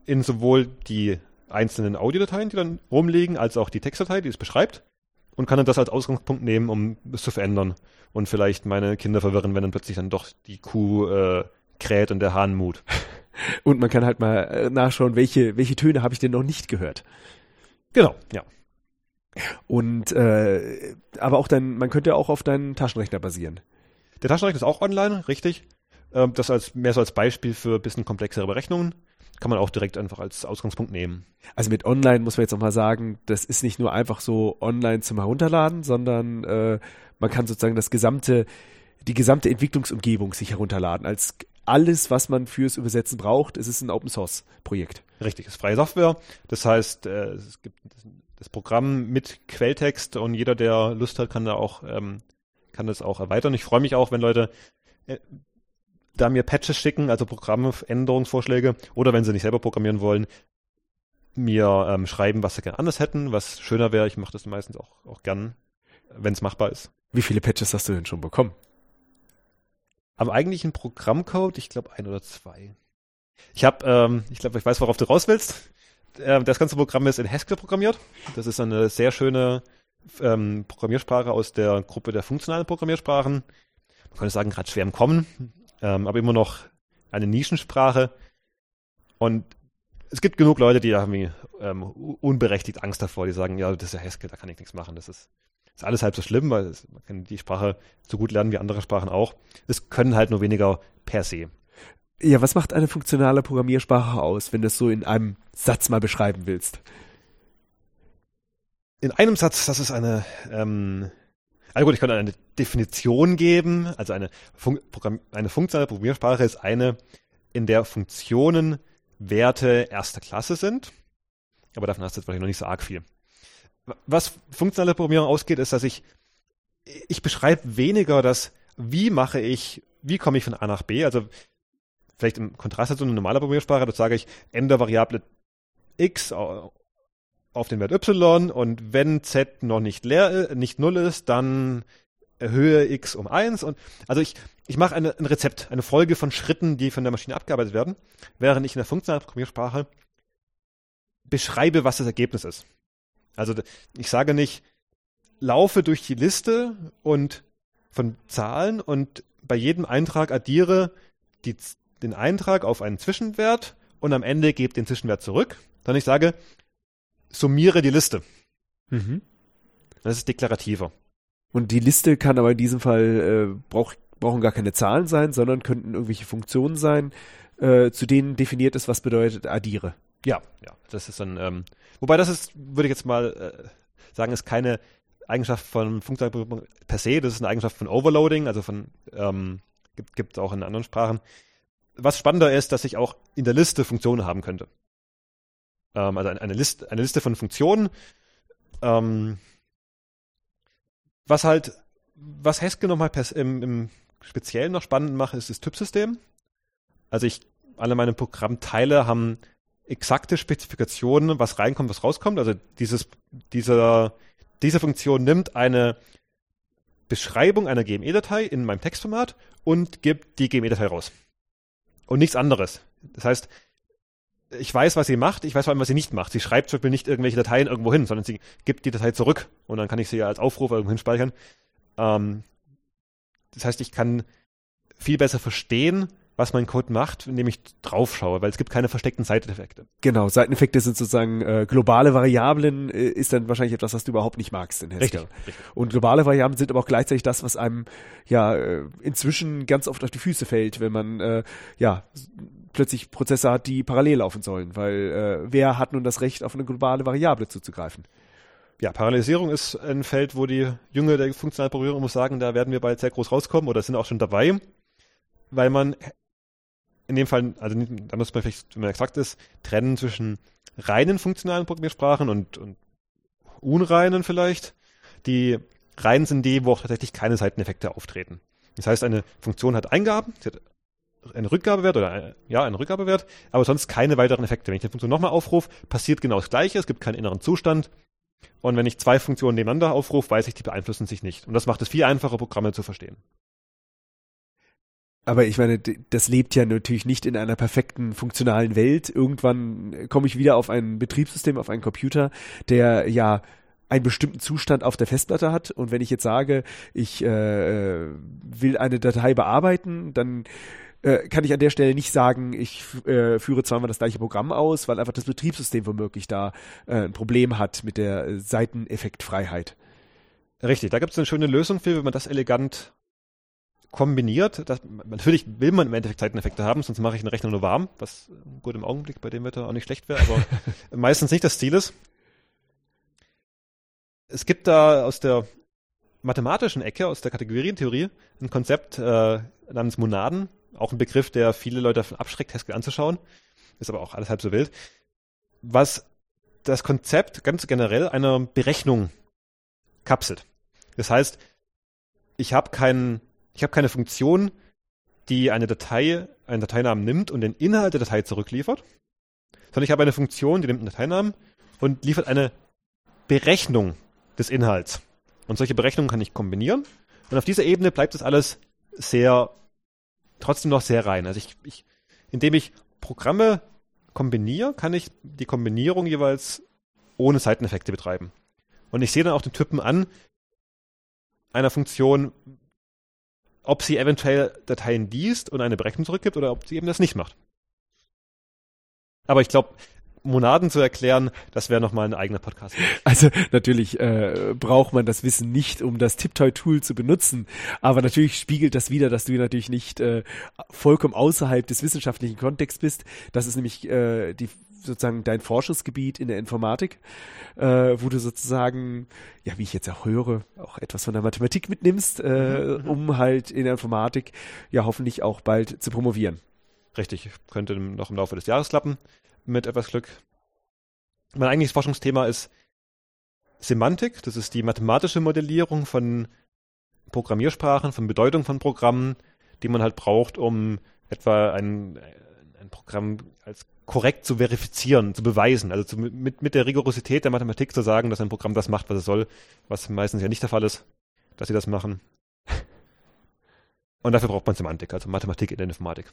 in sowohl die einzelnen Audiodateien, die dann rumliegen, als auch die Textdatei, die es beschreibt, und kann dann das als Ausgangspunkt nehmen, um es zu verändern und vielleicht meine Kinder verwirren, wenn dann plötzlich dann doch die Kuh kräht und der Hahn mut. Und man kann halt mal nachschauen, welche Töne habe ich denn noch nicht gehört. Genau, ja. Und aber auch man könnte auch auf deinen Taschenrechner basieren. Der Taschenrechner ist auch online, richtig. Das mehr so als Beispiel für ein bisschen komplexere Berechnungen. Kann man auch direkt einfach als Ausgangspunkt nehmen. Also mit online muss man jetzt nochmal sagen, das ist nicht nur einfach so online zum Herunterladen, sondern man kann sozusagen die gesamte Entwicklungsumgebung sich herunterladen. Als alles, was man fürs Übersetzen braucht, es ist ein Open-Source-Projekt. Richtig, es ist freie Software. Das heißt, es gibt das Programm mit Quelltext und jeder, der Lust hat, kann das auch erweitern. Ich freue mich auch, wenn Leute da mir Patches schicken, also Programmänderungsvorschläge, oder wenn sie nicht selber programmieren wollen, mir schreiben, was sie gerne anders hätten, was schöner wäre. Ich mache das meistens auch gern, wenn es machbar ist. Wie viele Patches hast du denn schon bekommen? Am eigentlichen Programmcode, ich glaube 1 oder 2. Ich glaube, ich weiß, worauf du raus willst. Das ganze Programm ist in Haskell programmiert. Das ist eine sehr schöne Programmiersprache aus der Gruppe der funktionalen Programmiersprachen. Man könnte sagen, gerade schwer im Kommen, aber immer noch eine Nischensprache. Und es gibt genug Leute, die haben unberechtigt Angst davor, die sagen, ja, das ist ja Haskell, da kann ich nichts machen. Das ist alles halb so schlimm, weil man kann die Sprache so gut lernen wie andere Sprachen auch. Es können halt nur weniger per se. Ja, was macht eine funktionale Programmiersprache aus, wenn du es so in einem Satz mal beschreiben willst? In einem Satz, das ist eine, also gut, ich könnte eine Definition geben. Also eine funktionale Programmiersprache ist eine, in der Funktionen Werte erster Klasse sind. Aber davon hast du jetzt wahrscheinlich noch nicht so arg viel. Was funktionale Programmierung ausgeht, ist, dass ich beschreibe weniger das, wie komme ich von A nach B, also vielleicht im Kontrast zu einer normalen Programmiersprache, da sage ich, ändere Variable x auf den Wert y und wenn z noch nicht null ist, dann erhöhe x um 1. Und also ich mache ein Rezept, eine Folge von Schritten, die von der Maschine abgearbeitet werden, während ich in der funktionalen Programmiersprache beschreibe, was das Ergebnis ist. Also ich sage nicht, laufe durch die Liste und von Zahlen und bei jedem Eintrag addiere den Eintrag auf einen Zwischenwert und am Ende gebe den Zwischenwert zurück, sondern ich sage, summiere die Liste. Mhm. Das ist deklarativer. Und die Liste kann aber in diesem Fall, brauchen gar keine Zahlen sein, sondern könnten irgendwelche Funktionen sein, zu denen definiert ist, was bedeutet addiere. Ja, das ist dann, wobei das ist, würde ich jetzt mal sagen, ist keine Eigenschaft von Funktionalprogrammierung per se, das ist eine Eigenschaft von Overloading, also von, gibt es auch in anderen Sprachen. Was spannender ist, dass ich auch in der Liste Funktionen haben könnte. Also eine Liste von Funktionen, was Haskell nochmal im Speziellen noch spannend macht, ist das Typsystem. Also alle meine Programmteile haben exakte Spezifikationen, was reinkommt, was rauskommt. Also diese Funktion nimmt eine Beschreibung einer GME-Datei in meinem Textformat und gibt die GME-Datei raus. Und nichts anderes. Das heißt, ich weiß, was sie macht, ich weiß vor allem, was sie nicht macht. Sie schreibt zum Beispiel nicht irgendwelche Dateien irgendwo hin, sondern sie gibt die Datei zurück und dann kann ich sie ja als Aufruf irgendwo hinspeichern. Das heißt, ich kann viel besser verstehen, was mein Code macht, indem ich drauf schaue, weil es gibt keine versteckten Seiteneffekte. Genau, Seiteneffekte sind sozusagen globale Variablen, ist dann wahrscheinlich etwas, was du überhaupt nicht magst in Haskell. Richtig. Und globale Variablen sind aber auch gleichzeitig das, was einem ja inzwischen ganz oft auf die Füße fällt, wenn man plötzlich Prozesse hat, die parallel laufen sollen, weil wer hat nun das Recht, auf eine globale Variable zuzugreifen? Ja, Parallelisierung ist ein Feld, wo die Jünger der funktionalen Programmierung muss sagen, da werden wir bald sehr groß rauskommen oder sind auch schon dabei, weil man in dem Fall, also da muss man vielleicht, wenn man exakt ist, trennen zwischen reinen funktionalen Programmiersprachen und unreinen vielleicht. Die reinen sind die, wo auch tatsächlich keine Seiteneffekte auftreten. Das heißt, eine Funktion hat Eingaben, sie hat einen Rückgabewert einen Rückgabewert, aber sonst keine weiteren Effekte. Wenn ich die Funktion nochmal aufrufe, passiert genau das Gleiche, es gibt keinen inneren Zustand. Und wenn ich zwei Funktionen nebeneinander aufrufe, weiß ich, die beeinflussen sich nicht. Und das macht es viel einfacher, Programme zu verstehen. Aber ich meine, das lebt ja natürlich nicht in einer perfekten, funktionalen Welt. Irgendwann komme ich wieder auf ein Betriebssystem, auf einen Computer, der ja einen bestimmten Zustand auf der Festplatte hat. Und wenn ich jetzt sage, ich will eine Datei bearbeiten, dann kann ich an der Stelle nicht sagen, ich führe zweimal das gleiche Programm aus, weil einfach das Betriebssystem womöglich da ein Problem hat mit der Seiteneffektfreiheit. Richtig, da gibt es eine schöne Lösung für, wenn man das elegant kombiniert. Das, natürlich will man im Endeffekt Seiteneffekte haben, sonst mache ich den Rechner nur warm, was gut im Augenblick bei dem Wetter auch nicht schlecht wäre, aber meistens nicht das Ziel ist. Es gibt da aus der mathematischen Ecke, aus der Kategorientheorie, ein Konzept namens Monaden, auch ein Begriff, der viele Leute davon abschreckt, Haskell anzuschauen. Ist aber auch alles halb so wild. Was das Konzept ganz generell einer Berechnung kapselt. Das heißt, ich habe keine Funktion, die eine Datei, einen Dateinamen nimmt und den Inhalt der Datei zurückliefert, sondern ich habe eine Funktion, die nimmt einen Dateinamen und liefert eine Berechnung des Inhalts. Und solche Berechnungen kann ich kombinieren. Und auf dieser Ebene bleibt das alles trotzdem noch sehr rein. Also ich indem ich Programme kombiniere, kann ich die Kombinierung jeweils ohne Seiteneffekte betreiben. Und ich sehe dann auch den Typen an einer Funktion, ob sie eventuell Dateien liest und eine Berechnung zurückgibt oder ob sie eben das nicht macht. Aber ich glaube, Monaden zu erklären, das wäre nochmal ein eigener Podcast. Also natürlich braucht man das Wissen nicht, um das Tiptoi-Tool zu benutzen, aber natürlich spiegelt das wider, dass du natürlich nicht vollkommen außerhalb des wissenschaftlichen Kontexts bist. Das ist nämlich sozusagen dein Forschungsgebiet in der Informatik, wo du sozusagen, ja, wie ich jetzt auch höre, auch etwas von der Mathematik mitnimmst, um halt in der Informatik ja hoffentlich auch bald zu promovieren. Richtig, könnte noch im Laufe des Jahres klappen. Mit etwas Glück. Mein eigentliches Forschungsthema ist Semantik. Das ist die mathematische Modellierung von Programmiersprachen, von Bedeutung von Programmen, die man halt braucht, um etwa ein Programm als korrekt zu verifizieren, zu beweisen. Also mit der Rigorosität der Mathematik zu sagen, dass ein Programm das macht, was es soll, was meistens ja nicht der Fall ist, dass sie das machen. Und dafür braucht man Semantik, also Mathematik in der Informatik.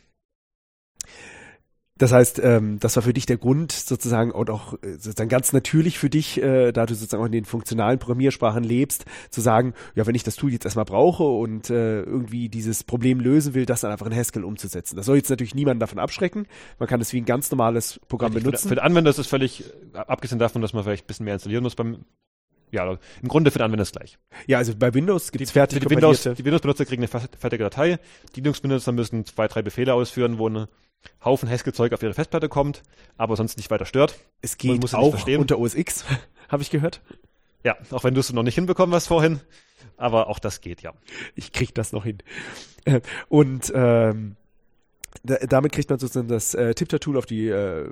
Das heißt, das war für dich der Grund sozusagen und auch sozusagen ganz natürlich für dich, da du sozusagen auch in den funktionalen Programmiersprachen lebst, zu sagen, ja, wenn ich das Tool jetzt erstmal brauche und irgendwie dieses Problem lösen will, das dann einfach in Haskell umzusetzen. Das soll jetzt natürlich niemanden davon abschrecken. Man kann das wie ein ganz normales Programm benutzen. Für den Anwender ist es völlig, abgesehen davon, dass man vielleicht ein bisschen mehr installieren muss im Grunde für den Anwender ist es gleich. Ja, also bei Windows gibt es fertig kompilierte. Die Windows-Benutzer kriegen eine fertige Datei. Die Linux-Benutzer müssen 2, 3 Befehle ausführen, wo ein Haufen Haskell-Zeug auf ihre Festplatte kommt, aber sonst nicht weiter stört. Es geht auch unter OS X, habe ich gehört. Ja, auch wenn du es noch nicht hinbekommen hast vorhin, aber auch das geht, ja. Ich krieg das noch hin. Und damit kriegt man sozusagen das Tiptoi-Tool auf die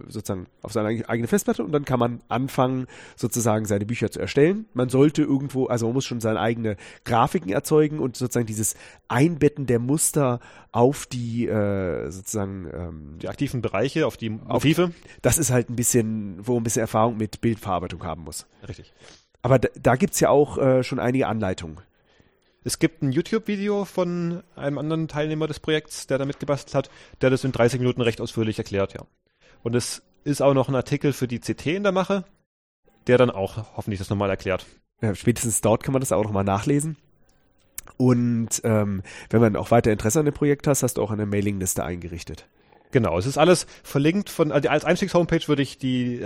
sozusagen auf seine eigene Festplatte und dann kann man anfangen, sozusagen seine Bücher zu erstellen. Man sollte irgendwo, also man muss schon seine eigenen Grafiken erzeugen und sozusagen dieses Einbetten der Muster auf die sozusagen die aktiven Bereiche, auf die Motive. Das ist halt ein bisschen, wo man ein bisschen Erfahrung mit Bildverarbeitung haben muss. Richtig. Aber da gibt's ja auch schon einige Anleitungen. Es gibt ein YouTube-Video von einem anderen Teilnehmer des Projekts, der da mitgebastelt hat, der das in 30 Minuten recht ausführlich erklärt, ja. Und es ist auch noch ein Artikel für die CT in der Mache, der dann auch hoffentlich das nochmal erklärt. Ja, spätestens dort kann man das auch nochmal nachlesen. Und wenn man auch weiter Interesse an dem Projekt hat, hast du auch eine Mailingliste eingerichtet. Genau, es ist alles verlinkt als Einstiegs-Homepage würde ich die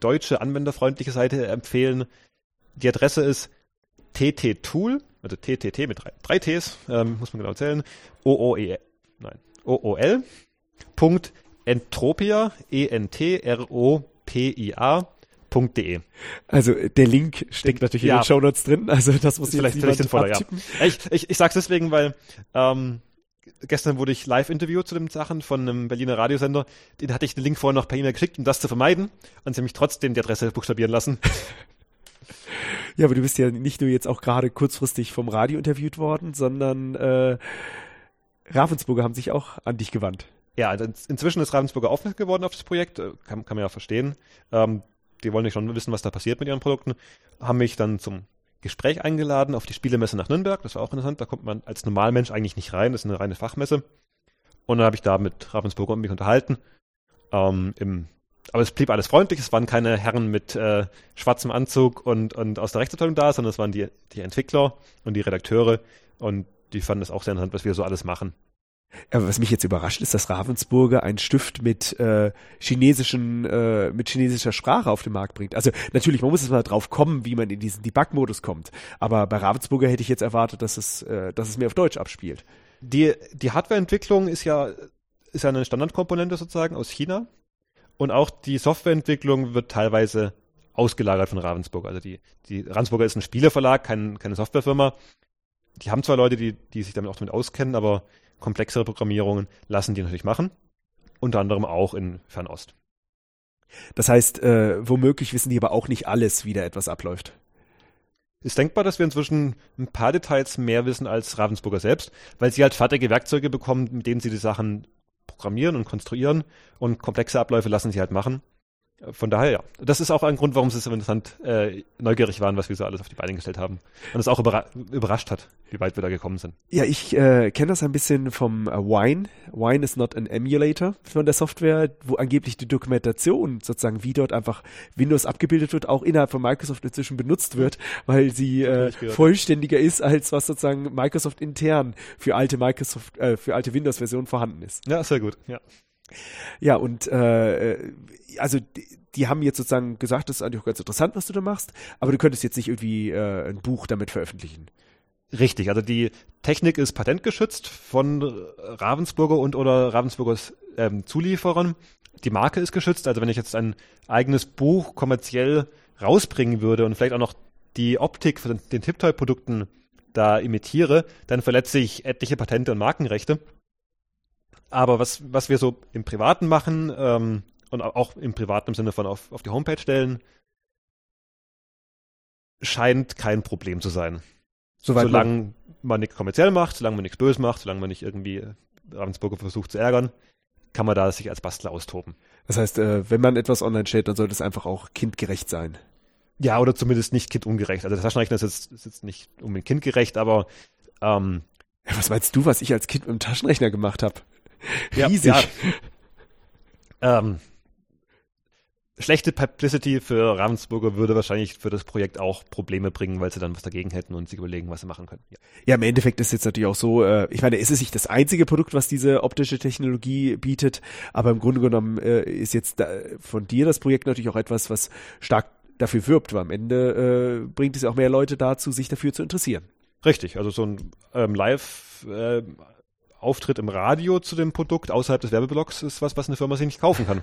deutsche anwenderfreundliche Seite empfehlen. Die Adresse ist tttool, also TTT mit 3 Ts, muss man genau zählen, ool.entropia.de. Also der Link steckt natürlich in den Shownotes drin, also das muss vielleicht sinnvoller, ja. Ich sag's deswegen, weil gestern wurde ich live interviewt zu den Sachen von einem Berliner Radiosender, den hatte ich den Link vorher noch per E-Mail geschickt, um das zu vermeiden, und sie haben mich trotzdem die Adresse buchstabieren lassen. Ja, aber du bist ja nicht nur jetzt auch gerade kurzfristig vom Radio interviewt worden, sondern Ravensburger haben sich auch an dich gewandt. Ja, inzwischen ist Ravensburger aufmerksam geworden auf das Projekt, kann man ja verstehen. die wollen ja schon wissen, was da passiert mit ihren Produkten, haben mich dann zum Gespräch eingeladen auf die Spielemesse nach Nürnberg. Das war auch interessant, da kommt man als Normalmensch eigentlich nicht rein, das ist eine reine Fachmesse. Und dann habe ich da mit Ravensburger und mich unterhalten. Aber es blieb alles freundlich, es waren keine Herren mit schwarzem Anzug und aus der Rechtsabteilung da, sondern es waren die Entwickler und die Redakteure und die fanden es auch sehr interessant, was wir so alles machen. Aber was mich jetzt überrascht, ist, dass Ravensburger einen Stift mit chinesischer Sprache auf den Markt bringt. Also natürlich, man muss jetzt mal drauf kommen, wie man in diesen Debug-Modus kommt. Aber bei Ravensburger hätte ich jetzt erwartet, dass es mehr auf Deutsch abspielt. Die Hardwareentwicklung ist ja eine Standardkomponente sozusagen aus China. Und auch die Softwareentwicklung wird teilweise ausgelagert von Ravensburger. Also Ravensburger ist ein Spieleverlag, keine Softwarefirma. Die haben zwar Leute, die sich damit auch auskennen, aber komplexere Programmierungen lassen die natürlich machen. Unter anderem auch in Fernost. Das heißt, womöglich wissen die aber auch nicht alles, wie da etwas abläuft. Ist denkbar, dass wir inzwischen ein paar Details mehr wissen als Ravensburger selbst, weil sie halt fertige Werkzeuge bekommen, mit denen sie die Sachen programmieren und konstruieren und komplexe Abläufe lassen sie halt machen. Von daher, ja. Das ist auch ein Grund, warum sie so interessant neugierig waren, was wir so alles auf die Beine gestellt haben. Und es auch überrascht hat, wie weit wir da gekommen sind. Ja, ich kenne das ein bisschen vom Wine. Wine is not an emulator von der Software, wo angeblich die Dokumentation sozusagen, wie dort einfach Windows abgebildet wird, auch innerhalb von Microsoft inzwischen benutzt wird, weil sie vollständiger ist, als was sozusagen Microsoft intern für alte für alte Windows-Versionen vorhanden ist. Ja, sehr gut, ja. Ja, und also die haben jetzt sozusagen gesagt, das ist eigentlich auch ganz interessant, was du da machst, aber du könntest jetzt nicht irgendwie ein Buch damit veröffentlichen. Richtig, also die Technik ist patentgeschützt von Ravensburger und oder Ravensburgers Zulieferern. Die Marke ist geschützt, also wenn ich jetzt ein eigenes Buch kommerziell rausbringen würde und vielleicht auch noch die Optik von den Tiptoi-Produkten da imitiere, dann verletze ich etliche Patente und Markenrechte. Aber was wir so im Privaten machen und auch im Privaten im Sinne von auf die Homepage stellen, scheint kein Problem zu sein. Solange man nichts kommerziell macht, solange man nichts böse macht, solange man nicht irgendwie Ravensburger versucht zu ärgern, kann man da sich als Bastler austoben. Das heißt, wenn man etwas online stellt, dann sollte es einfach auch kindgerecht sein. Ja, oder zumindest nicht kindungerecht. Also der Taschenrechner ist jetzt nicht unbedingt kindgerecht, aber was meinst du, was ich als Kind mit dem Taschenrechner gemacht habe? Riesig. Ja. Schlechte Publicity für Ravensburger würde wahrscheinlich für das Projekt auch Probleme bringen, weil sie dann was dagegen hätten und sich überlegen, was sie machen können. Ja, ja, im Endeffekt ist jetzt natürlich auch so, ich meine, ist es nicht das einzige Produkt, was diese optische Technologie bietet, aber im Grunde genommen ist jetzt von dir das Projekt natürlich auch etwas, was stark dafür wirbt, weil am Ende bringt es auch mehr Leute dazu, sich dafür zu interessieren. Richtig, also so ein Live- Auftritt im Radio zu dem Produkt außerhalb des Werbeblocks ist was eine Firma sich nicht kaufen kann.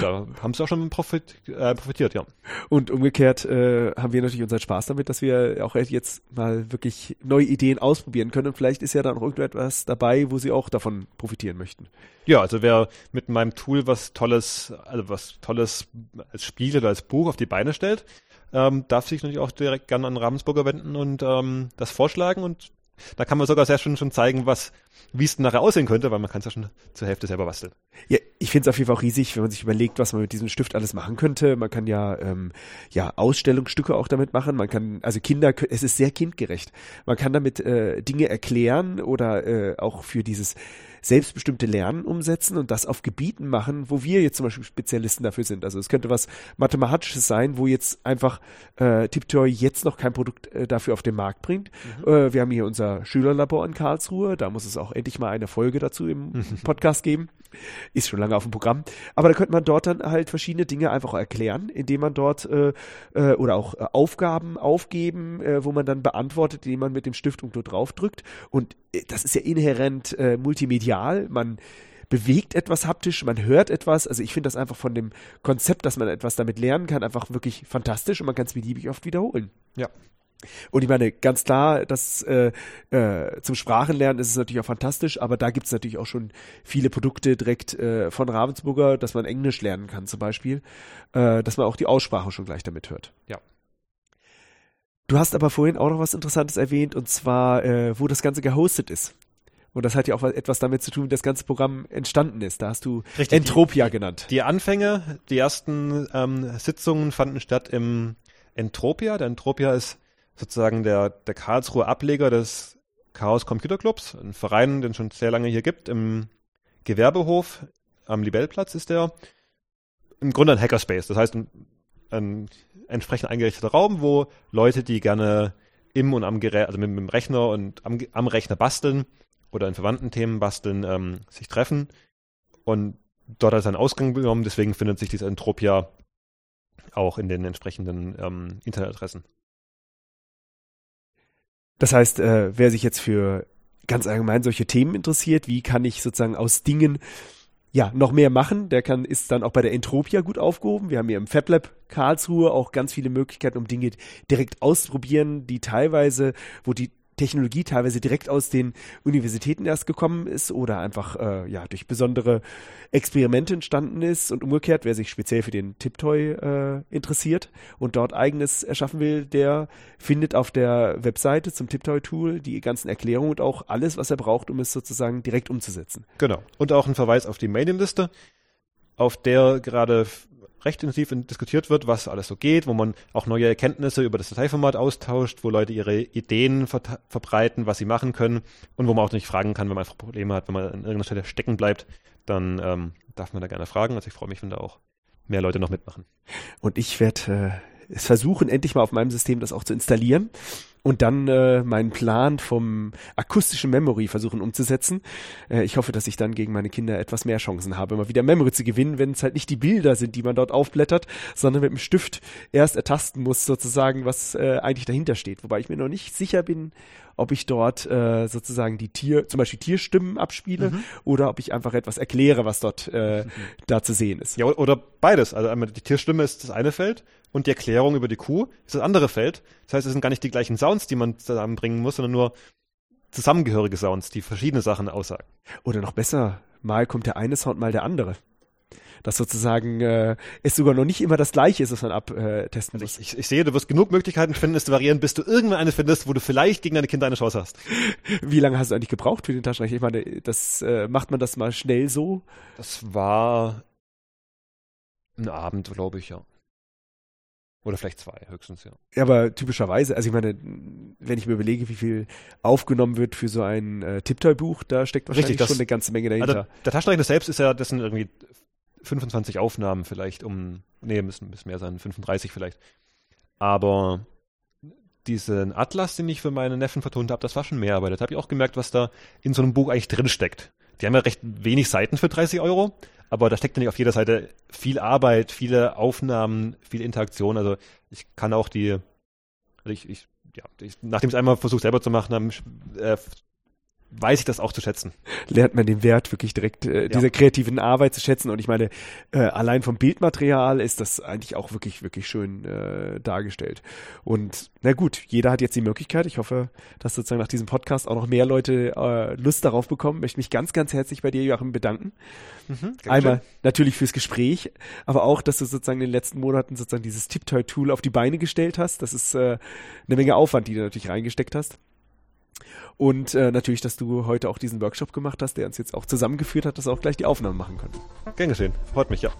Da haben sie auch schon profitiert, ja. Und umgekehrt haben wir natürlich unseren Spaß damit, dass wir auch jetzt mal wirklich neue Ideen ausprobieren können. Und vielleicht ist ja dann auch irgendetwas dabei, wo sie auch davon profitieren möchten. Ja, also wer mit meinem Tool was Tolles als Spiel oder als Buch auf die Beine stellt, darf sich natürlich auch direkt gerne an Ravensburger wenden und das vorschlagen und da kann man sogar sehr schön schon zeigen, wie es nachher aussehen könnte, weil man kann es ja schon zur Hälfte selber basteln. Ja, ich finde es auf jeden Fall auch riesig, wenn man sich überlegt, was man mit diesem Stift alles machen könnte. Man kann ja Ausstellungsstücke auch damit machen. Man kann, also Kinder, es ist sehr kindgerecht. Man kann damit Dinge erklären oder auch für dieses selbstbestimmte Lernen umsetzen und das auf Gebieten machen, wo wir jetzt zum Beispiel Spezialisten dafür sind. Also es könnte was Mathematisches sein, wo jetzt einfach Tiptoi jetzt noch kein Produkt dafür auf den Markt bringt. Mhm. Wir haben hier unser Schülerlabor in Karlsruhe, da muss es auch endlich mal eine Folge dazu im Podcast geben. Ist schon lange auf dem Programm. Aber da könnte man dort dann halt verschiedene Dinge einfach erklären, indem man dort oder auch Aufgaben aufgeben, wo man dann beantwortet, indem man mit dem Stift irgendwo drauf drückt. Und das ist ja inhärent multimedial. Man bewegt etwas haptisch, man hört etwas. Also ich finde das einfach von dem Konzept, dass man etwas damit lernen kann, einfach wirklich fantastisch und man kann es beliebig oft wiederholen. Ja. Und ich meine, ganz klar, dass zum Sprachenlernen ist es natürlich auch fantastisch, aber da gibt es natürlich auch schon viele Produkte direkt von Ravensburger, dass man Englisch lernen kann zum Beispiel, dass man auch die Aussprache schon gleich damit hört. Ja. Du hast aber vorhin auch noch was Interessantes erwähnt, und zwar, wo das Ganze gehostet ist. Und das hat ja auch etwas damit zu tun, wie das ganze Programm entstanden ist. Da hast du richtig, Entropia genannt. Die Anfänge, die ersten Sitzungen fanden statt im Entropia. Der Entropia ist sozusagen der Karlsruher Ableger des Chaos Computer Clubs, ein Verein, den es schon sehr lange hier gibt, im Gewerbehof am Libellplatz ist der. Im Grunde ein Hackerspace, das heißt ein entsprechend eingerichteter Raum, wo Leute, die gerne im und am Gerät, also mit dem Rechner und am Rechner basteln oder in verwandten Themen basteln, sich treffen. Und dort hat es einen Ausgang genommen, deswegen findet sich diese Entropia auch in den entsprechenden Internetadressen. Das heißt, wer sich jetzt für ganz allgemein solche Themen interessiert, wie kann ich sozusagen aus Dingen noch mehr machen, der ist dann auch bei der Entropia gut aufgehoben. Wir haben hier im FabLab Karlsruhe auch ganz viele Möglichkeiten, um Dinge direkt auszuprobieren, wo die Technologie teilweise direkt aus den Universitäten erst gekommen ist oder einfach durch besondere Experimente entstanden ist, und umgekehrt, wer sich speziell für den Tiptoi interessiert und dort Eigenes erschaffen will, der findet auf der Webseite zum Tiptoi-Tool die ganzen Erklärungen und auch alles, was er braucht, um es sozusagen direkt umzusetzen. Genau. Und auch ein Verweis auf die Mailingliste, auf der gerade recht intensiv diskutiert wird, was alles so geht, wo man auch neue Erkenntnisse über das Dateiformat austauscht, wo Leute ihre Ideen verbreiten, was sie machen können, und wo man auch nicht fragen kann, wenn man einfach Probleme hat, wenn man an irgendeiner Stelle stecken bleibt, dann darf man da gerne fragen. Also ich freue mich, wenn da auch mehr Leute noch mitmachen. Und ich werde es versuchen, endlich mal auf meinem System das auch zu installieren und dann meinen Plan vom akustischen Memory versuchen umzusetzen. Ich hoffe, dass ich dann gegen meine Kinder etwas mehr Chancen habe, mal wieder Memory zu gewinnen, wenn es halt nicht die Bilder sind, die man dort aufblättert, sondern mit dem Stift erst ertasten muss sozusagen, was eigentlich dahinter steht. Wobei ich mir noch nicht sicher bin, ob ich dort sozusagen zum Beispiel Tierstimmen abspiele oder ob ich einfach etwas erkläre, was dort da zu sehen ist. Ja, oder beides. Also einmal die Tierstimme ist das eine Feld und die Erklärung über die Kuh ist das andere Feld. Das heißt, es sind gar nicht die gleichen Sounds, die man zusammenbringen muss, sondern nur zusammengehörige Sounds, die verschiedene Sachen aussagen. Oder noch besser, mal kommt der eine Sound, mal der andere. Dass sozusagen es sogar noch nicht immer das Gleiche ist, was man abtesten muss. Ich sehe, du wirst genug Möglichkeiten finden, es zu variieren, bis du irgendwann eine findest, wo du vielleicht gegen deine Kinder eine Chance hast. Wie lange hast du eigentlich gebraucht für den Taschenrechner? Ich meine, macht man das mal schnell so? Das war ein Abend, glaube ich, ja. Oder vielleicht zwei, höchstens, ja. Ja, aber typischerweise, also ich meine, wenn ich mir überlege, wie viel aufgenommen wird für so ein Tiptoi-Buch, da steckt wahrscheinlich schon eine ganze Menge dahinter. Also der Taschenrechner selbst das sind irgendwie 25 Aufnahmen vielleicht, müssen mehr sein, 35 vielleicht. Aber diesen Atlas, den ich für meine Neffen vertont habe, das war schon mehr Arbeit. Da habe ich auch gemerkt, was da in so einem Buch eigentlich drinsteckt. Die haben ja recht wenig Seiten für 30 Euro, aber da steckt ja nicht auf jeder Seite viel Arbeit, viele Aufnahmen, viel Interaktion. Also ich kann auch nachdem ich es einmal versucht selber zu machen, weiß ich das auch zu schätzen. Lernt man den Wert wirklich direkt dieser kreativen Arbeit zu schätzen. Und ich meine, allein vom Bildmaterial ist das eigentlich auch wirklich, wirklich schön dargestellt. Und na gut, jeder hat jetzt die Möglichkeit. Ich hoffe, dass sozusagen nach diesem Podcast auch noch mehr Leute Lust darauf bekommen. Ich möchte mich ganz, ganz herzlich bei dir, Joachim, bedanken. Einmal natürlich fürs Gespräch, aber auch, dass du sozusagen in den letzten Monaten sozusagen dieses Tiptoi-Tool auf die Beine gestellt hast. Das ist eine Menge Aufwand, die du natürlich reingesteckt hast. Und natürlich, dass du heute auch diesen Workshop gemacht hast, der uns jetzt auch zusammengeführt hat, dass wir auch gleich die Aufnahmen machen können. Gern geschehen. Freut mich, ja.